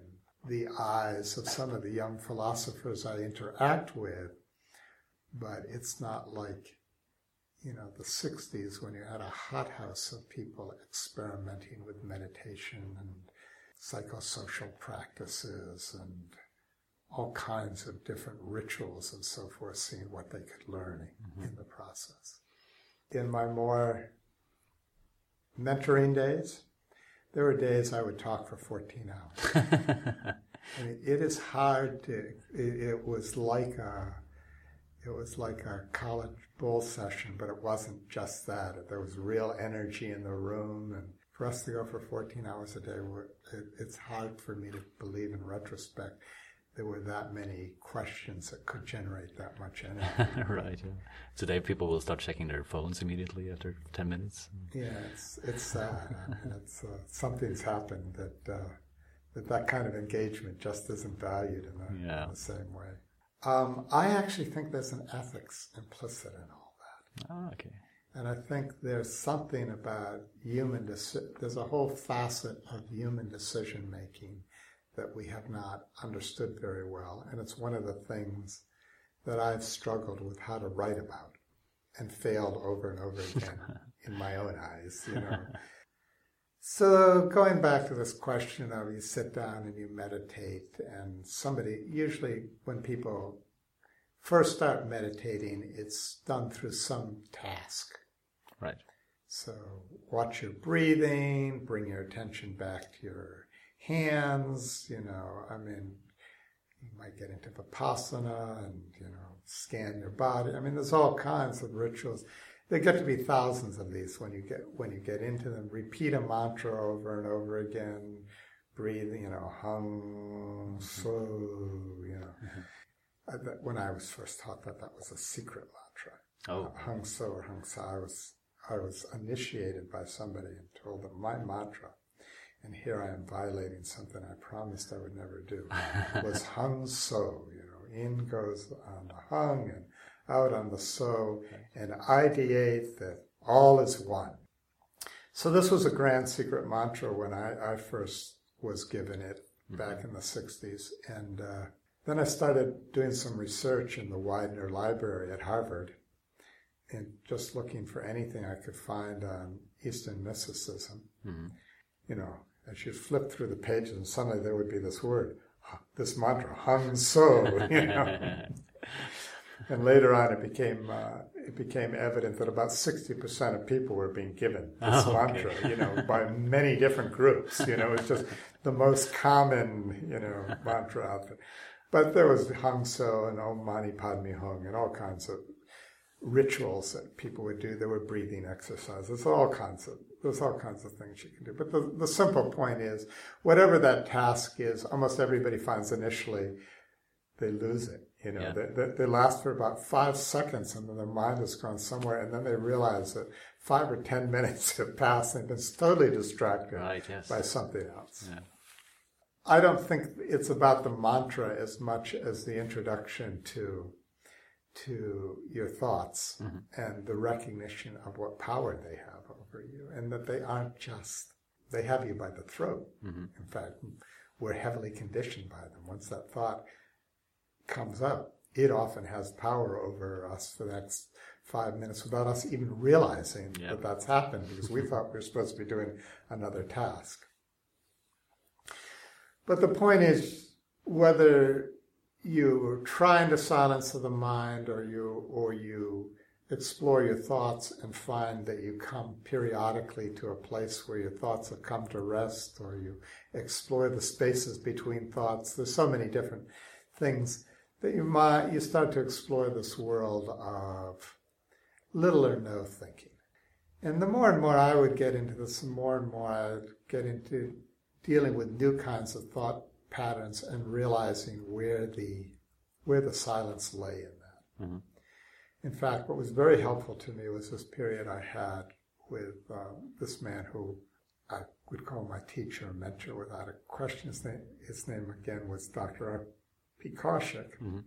the eyes of some of the young philosophers I interact with. But it's not like, you know, the 60s when you had a hothouse of people experimenting with meditation and psychosocial practices and all kinds of different rituals and so forth, seeing what they could learn mm-hmm. in the process. In my more mentoring days, there were days I would talk for 14 hours. I mean, it is hard to. It was like a college bowl session, but it wasn't just that. There was real energy in the room, and for us to go for 14 hours a day, it's hard for me to believe in retrospect there were that many questions that could generate that much energy. Right. Yeah. Today, people will start checking their phones immediately after 10 minutes. Yeah, it's sad. I mean, something's happened that kind of engagement just isn't valued in the same way. I actually think there's an ethics implicit in all that. Oh, okay. And I think there's something about there's a whole facet of human decision-making that we have not understood very well. And it's one of the things that I've struggled with how to write about and failed over and over again in my own eyes, you know. So going back to this question of you sit down and you meditate, and somebody, usually when people first start meditating, it's done through some task. Right. So watch your breathing, bring your attention back to your hands, you know, I mean, might get into Vipassana and, you know, scan your body. I mean, there's all kinds of rituals. There get to be thousands of these when you get into them. Repeat a mantra over and over again. Breathe, you know, hum, so, you know. When I was first taught that, that was a secret mantra. Oh. Hung so or hung sa. I was initiated by somebody and told them my mantra, and here I am violating something I promised I would never do. It was hung so, you know, in goes on the hung and out on the so, and ideate that all is one. So this was a grand secret mantra when I first was given it back in the 60s, and then I started doing some research in the Widener Library at Harvard and just looking for anything I could find on Eastern mysticism. Mm-hmm. You know, as you flip through the pages and suddenly there would be this word, this mantra, hum so, you know. And later on it became evident that about 60% of people were being given this mantra, you know, by many different groups. You know, it's just the most common, you know, mantra out there. But there was Hung So and Om Mani Padme Hung and all kinds of rituals that people would do. There were breathing exercises, there's all kinds of things you can do. But the simple point is, whatever that task is, almost everybody finds initially they lose it. You know, yeah. They last for about 5 seconds and then their mind has gone somewhere, and then they realize that 5 or 10 minutes have passed and they've been totally distracted by something else. Yeah. I don't think it's about the mantra as much as the introduction to your thoughts and the recognition of what power they have over you, and that they aren't just, they have you by the throat. Mm-hmm. In fact, we're heavily conditioned by them. Once that thought comes up, it often has power over us for the next 5 minutes without us even realizing that that's happened, because we thought we were supposed to be doing another task. But the point is, whether you're trying to silence the mind or you explore your thoughts and find that you come periodically to a place where your thoughts have come to rest, or you explore the spaces between thoughts, there's so many different things that you start to explore this world of little or no thinking. And the more and more I would get into this, the more and more I would get into dealing with new kinds of thought patterns and realizing where the silence lay in that. Mm-hmm. In fact, what was very helpful to me was this period I had with this man who I would call my teacher or mentor without a question. His name again was Dr. R.P. Kaushik. Mm-hmm.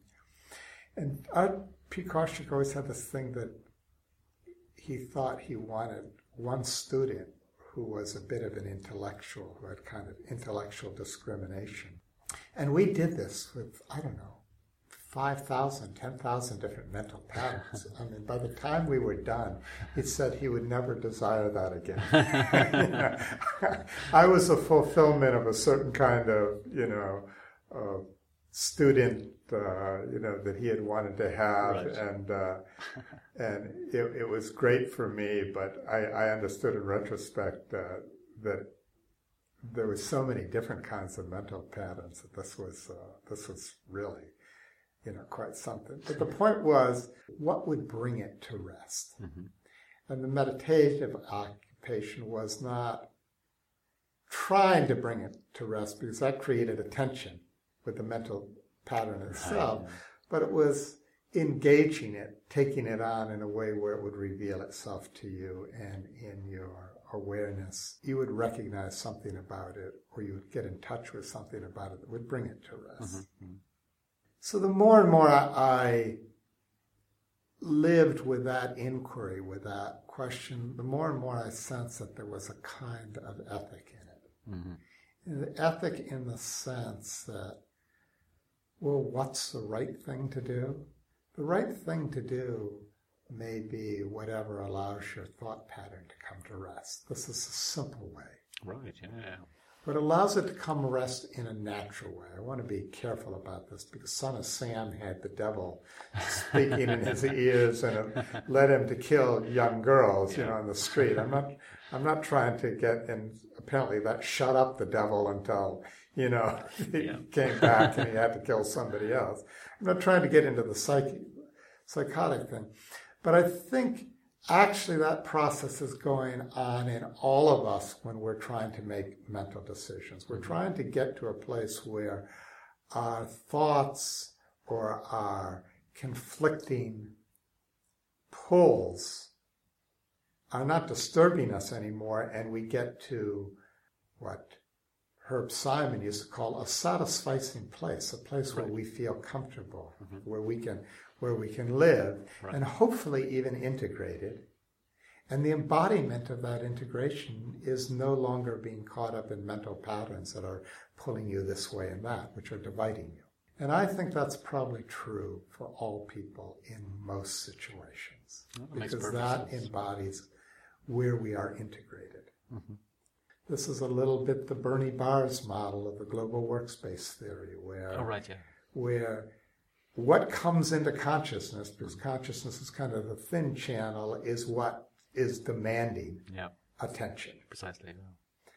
And R.P. Kaushik always had this thing that he thought he wanted one student who was a bit of an intellectual, who had kind of intellectual discrimination. And we did this with, I don't know, 5,000, 10,000 different mental patterns. I mean, by the time we were done, he said he would never desire that again. You know, I was a fulfillment of a certain kind of, you know, student, you know, that he had wanted to have, and it was great for me, but I understood in retrospect that there were so many different kinds of mental patterns that this was really, you know, quite something. But the point was, what would bring it to rest? Mm-hmm. And the meditative occupation was not trying to bring it to rest, because that created a tension with the mental pattern itself, but it was engaging it, taking it on in a way where it would reveal itself to you, and in your awareness, you would recognize something about it, or you would get in touch with something about it that would bring it to rest. Mm-hmm. So the more and more I lived with that inquiry, with that question, the more and more I sensed that there was a kind of ethic in it. Mm-hmm. And the ethic in the sense that, well, what's the right thing to do? The right thing to do may be whatever allows your thought pattern to come to rest. This is a simple way. Right, yeah. But allows it to come to rest in a natural way. I want to be careful about this, because Son of Sam had the devil speaking in his ears, and it led him to kill young girls, you know, on the street. I'm not trying to get in. Apparently that shut up the devil until you know, he came back and he had to kill somebody else. I'm not trying to get into the psychotic thing, but I think actually that process is going on in all of us when we're trying to make mental decisions. We're trying to get to a place where our thoughts or our conflicting pulls are not disturbing us anymore, and we get to what Herb Simon used to call a satisficing place, a place where we feel comfortable, where we can live and hopefully even integrate it. And the embodiment of that integration is no longer being caught up in mental patterns that are pulling you this way and that, which are dividing you. And I think that's probably true for all people in most situations, because that embodies where we are integrated. Mm-hmm. This is a little bit the Bernie Baars model of the global workspace theory, where what comes into consciousness, because consciousness is kind of the thin channel, is what is demanding attention. Precisely. Yeah.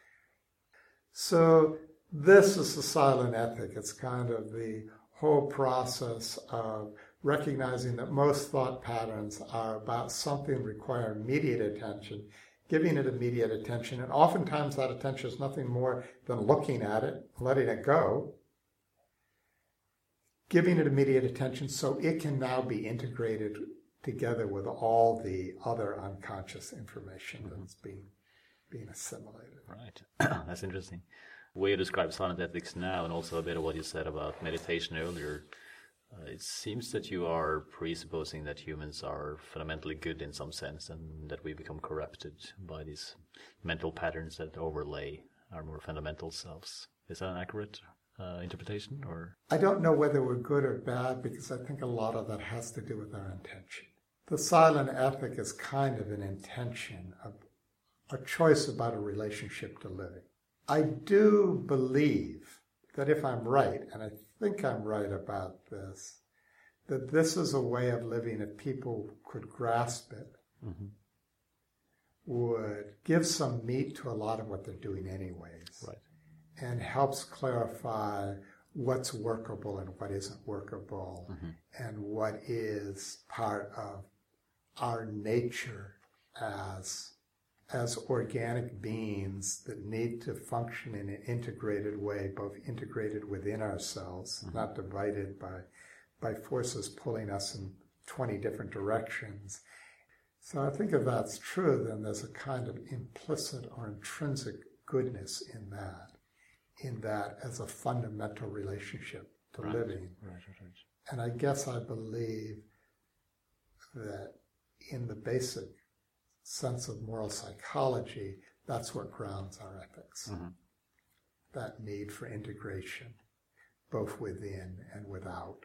So this is the silent ethic. It's kind of the whole process of recognizing that most thought patterns are about something requiring immediate attention, giving it immediate attention, and oftentimes that attention is nothing more than looking at it, letting it go, giving it immediate attention so it can now be integrated together with all the other unconscious information that's being assimilated. Right. That's interesting. The way you describe silent ethics now, and also a bit of what you said about meditation earlier, it seems that you are presupposing that humans are fundamentally good in some sense, and that we become corrupted by these mental patterns that overlay our more fundamental selves. Is that an accurate interpretation? Or I don't know whether we're good or bad, because I think a lot of that has to do with our intention. The silent ethic is kind of an intention, a choice about a relationship to living. I do believe that if I'm right, and I think I'm right about this, that this is a way of living, if people could grasp it, would give some meat to a lot of what they're doing anyways, and helps clarify what's workable and what isn't workable, and what is part of our nature as organic beings that need to function in an integrated way, both integrated within ourselves, not divided by forces pulling us in 20 different directions. So I think if that's true, then there's a kind of implicit or intrinsic goodness in that as a fundamental relationship to living. Right. And I guess I believe that in the basic sense of moral psychology, that's what grounds our ethics. That need for integration, both within and without.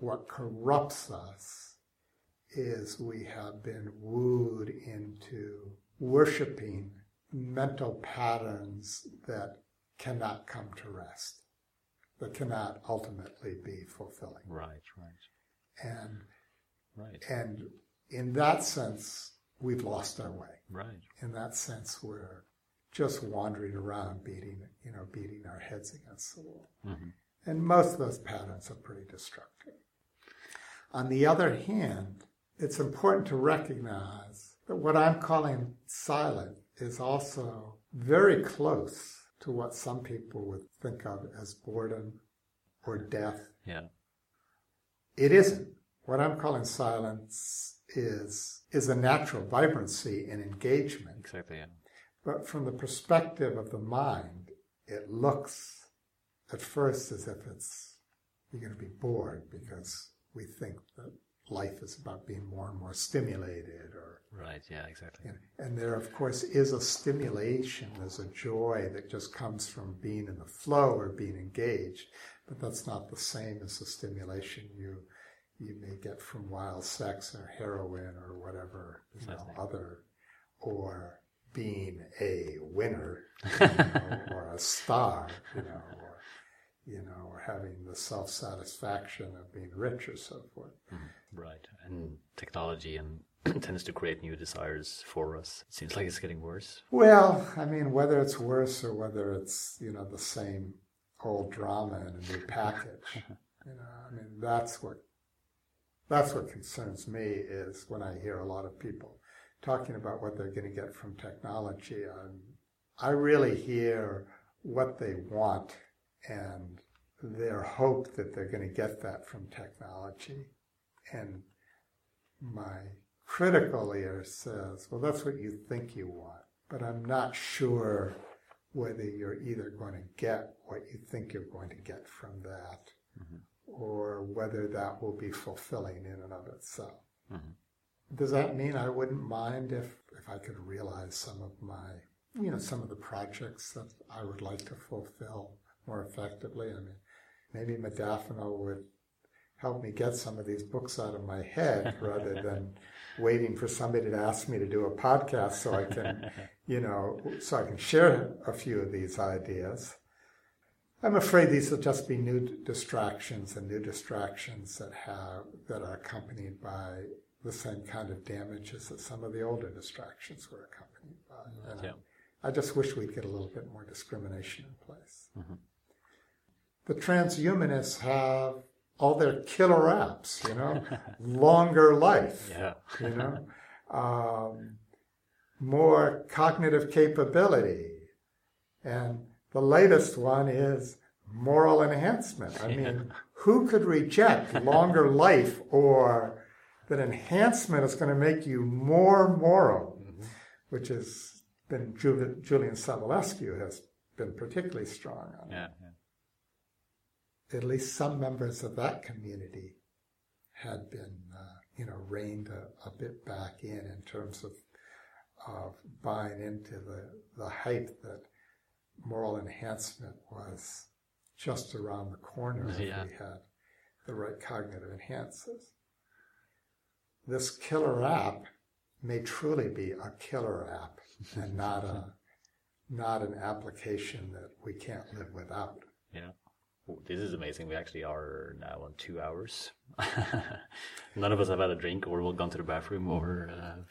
What corrupts us is we have been wooed into worshiping mental patterns that cannot come to rest, that cannot ultimately be fulfilling. And in that sense, we've lost our way. In that sense, we're just wandering around, beating our heads against the wall. And most of those patterns are pretty destructive. On the other hand, it's important to recognize that what I'm calling silent is also very close to what some people would think of as boredom or death. It isn't. What I'm calling silence is a natural vibrancy and engagement. But from the perspective of the mind, it looks at first as if you're going to be bored, because we think that life is about being more and more stimulated. And there, of course, is a stimulation, there's a joy that just comes from being in the flow or being engaged, but that's not the same as the stimulation you may get from wild sex or heroin or whatever, or being a winner, or a star, or having the self-satisfaction of being rich or so forth. And technology and tends to create new desires for us. It seems like it's getting worse. Well, I mean, whether it's worse or whether it's, you know, the same old drama in a new package, you know, I mean, that's what concerns me is when I hear a lot of people talking about what they're going to get from technology. I really hear what they want and their hope that they're going to get that from technology. And my critical ear says, well, that's what you think you want, but I'm not sure whether you're either going to get what you think you're going to get from that, mm-hmm. or whether that will be fulfilling in and of itself. Mm-hmm. Does that mean I wouldn't mind if I could realize some of my, you know, some of the projects that I would like to fulfill more effectively? I mean, maybe Modafinil would help me get some of these books out of my head rather than waiting for somebody to ask me to do a podcast so I can, you know, so I can share a few of these ideas. I'm afraid these will just be new distractions and new distractions that are accompanied by the same kind of damages that some of the older distractions were accompanied by. And I just wish we'd get a little bit more discrimination in place. Mm-hmm. The transhumanists have all their killer apps, you know, longer life, you know, more cognitive capability. And the latest one is moral enhancement. I mean, who could reject longer life or that enhancement is going to make you more moral, mm-hmm. which has been Julian Savulescu has been particularly strong on it. At least some members of that community had been, you know, reined a bit back in terms of buying into the hype that moral enhancement was just around the corner if we had the right cognitive enhancers. This killer app may truly be a killer app and not an application that we can't live without. Yeah. This is amazing. We actually are now on 2 hours. None of us have had a drink or gone to the bathroom or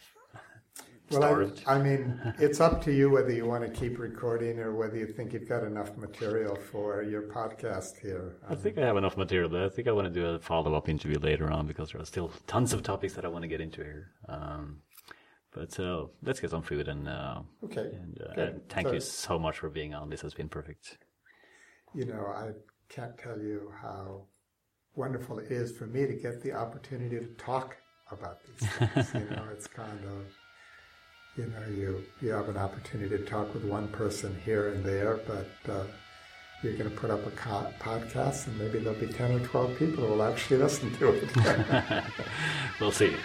starved. Well, I mean, it's up to you whether you want to keep recording or whether you think you've got enough material for your podcast here. I think I have enough material, but I think I want to do a follow-up interview later on because there are still tons of topics that I want to get into here. But let's get some food. And thank you so much for being on. This has been perfect. You know, I can't tell you how wonderful it is for me to get the opportunity to talk about these things. You know, it's kind of, you know, you have an opportunity to talk with one person here and there, but you're going to put up a podcast and maybe there'll be 10 or 12 people who will actually listen to it. We'll see.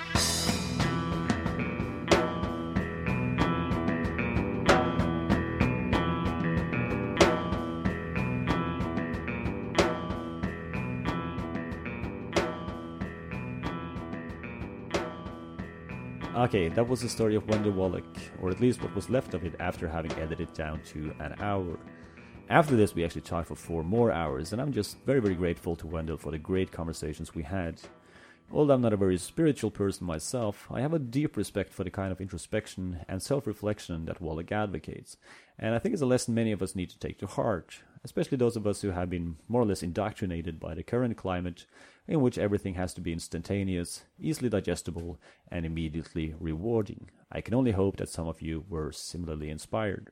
Okay, that was the story of Wendell Wallach, or at least what was left of it after having edited it down to an hour. After this, we actually talked for 4 more hours, and I'm just very, very grateful to Wendell for the great conversations we had. Although I'm not a very spiritual person myself, I have a deep respect for the kind of introspection and self-reflection that Wallach advocates, and I think it's a lesson many of us need to take to heart, especially those of us who have been more or less indoctrinated by the current climate in which everything has to be instantaneous, easily digestible, and immediately rewarding. I can only hope that some of you were similarly inspired.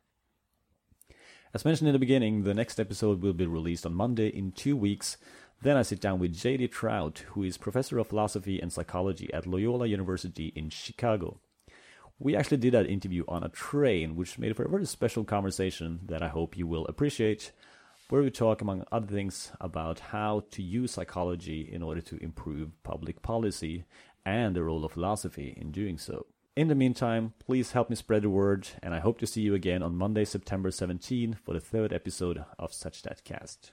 As mentioned in the beginning, the next episode will be released on Monday in 2 weeks. Then I sit down with J.D. Trout, who is professor of philosophy and psychology at Loyola University in Chicago. We actually did that interview on a train, which made for a very special conversation that I hope you will appreciate, where we talk, among other things, about how to use psychology in order to improve public policy and the role of philosophy in doing so. In the meantime, please help me spread the word, and I hope to see you again on Monday, September 17, for the 3rd episode of Such That Cast.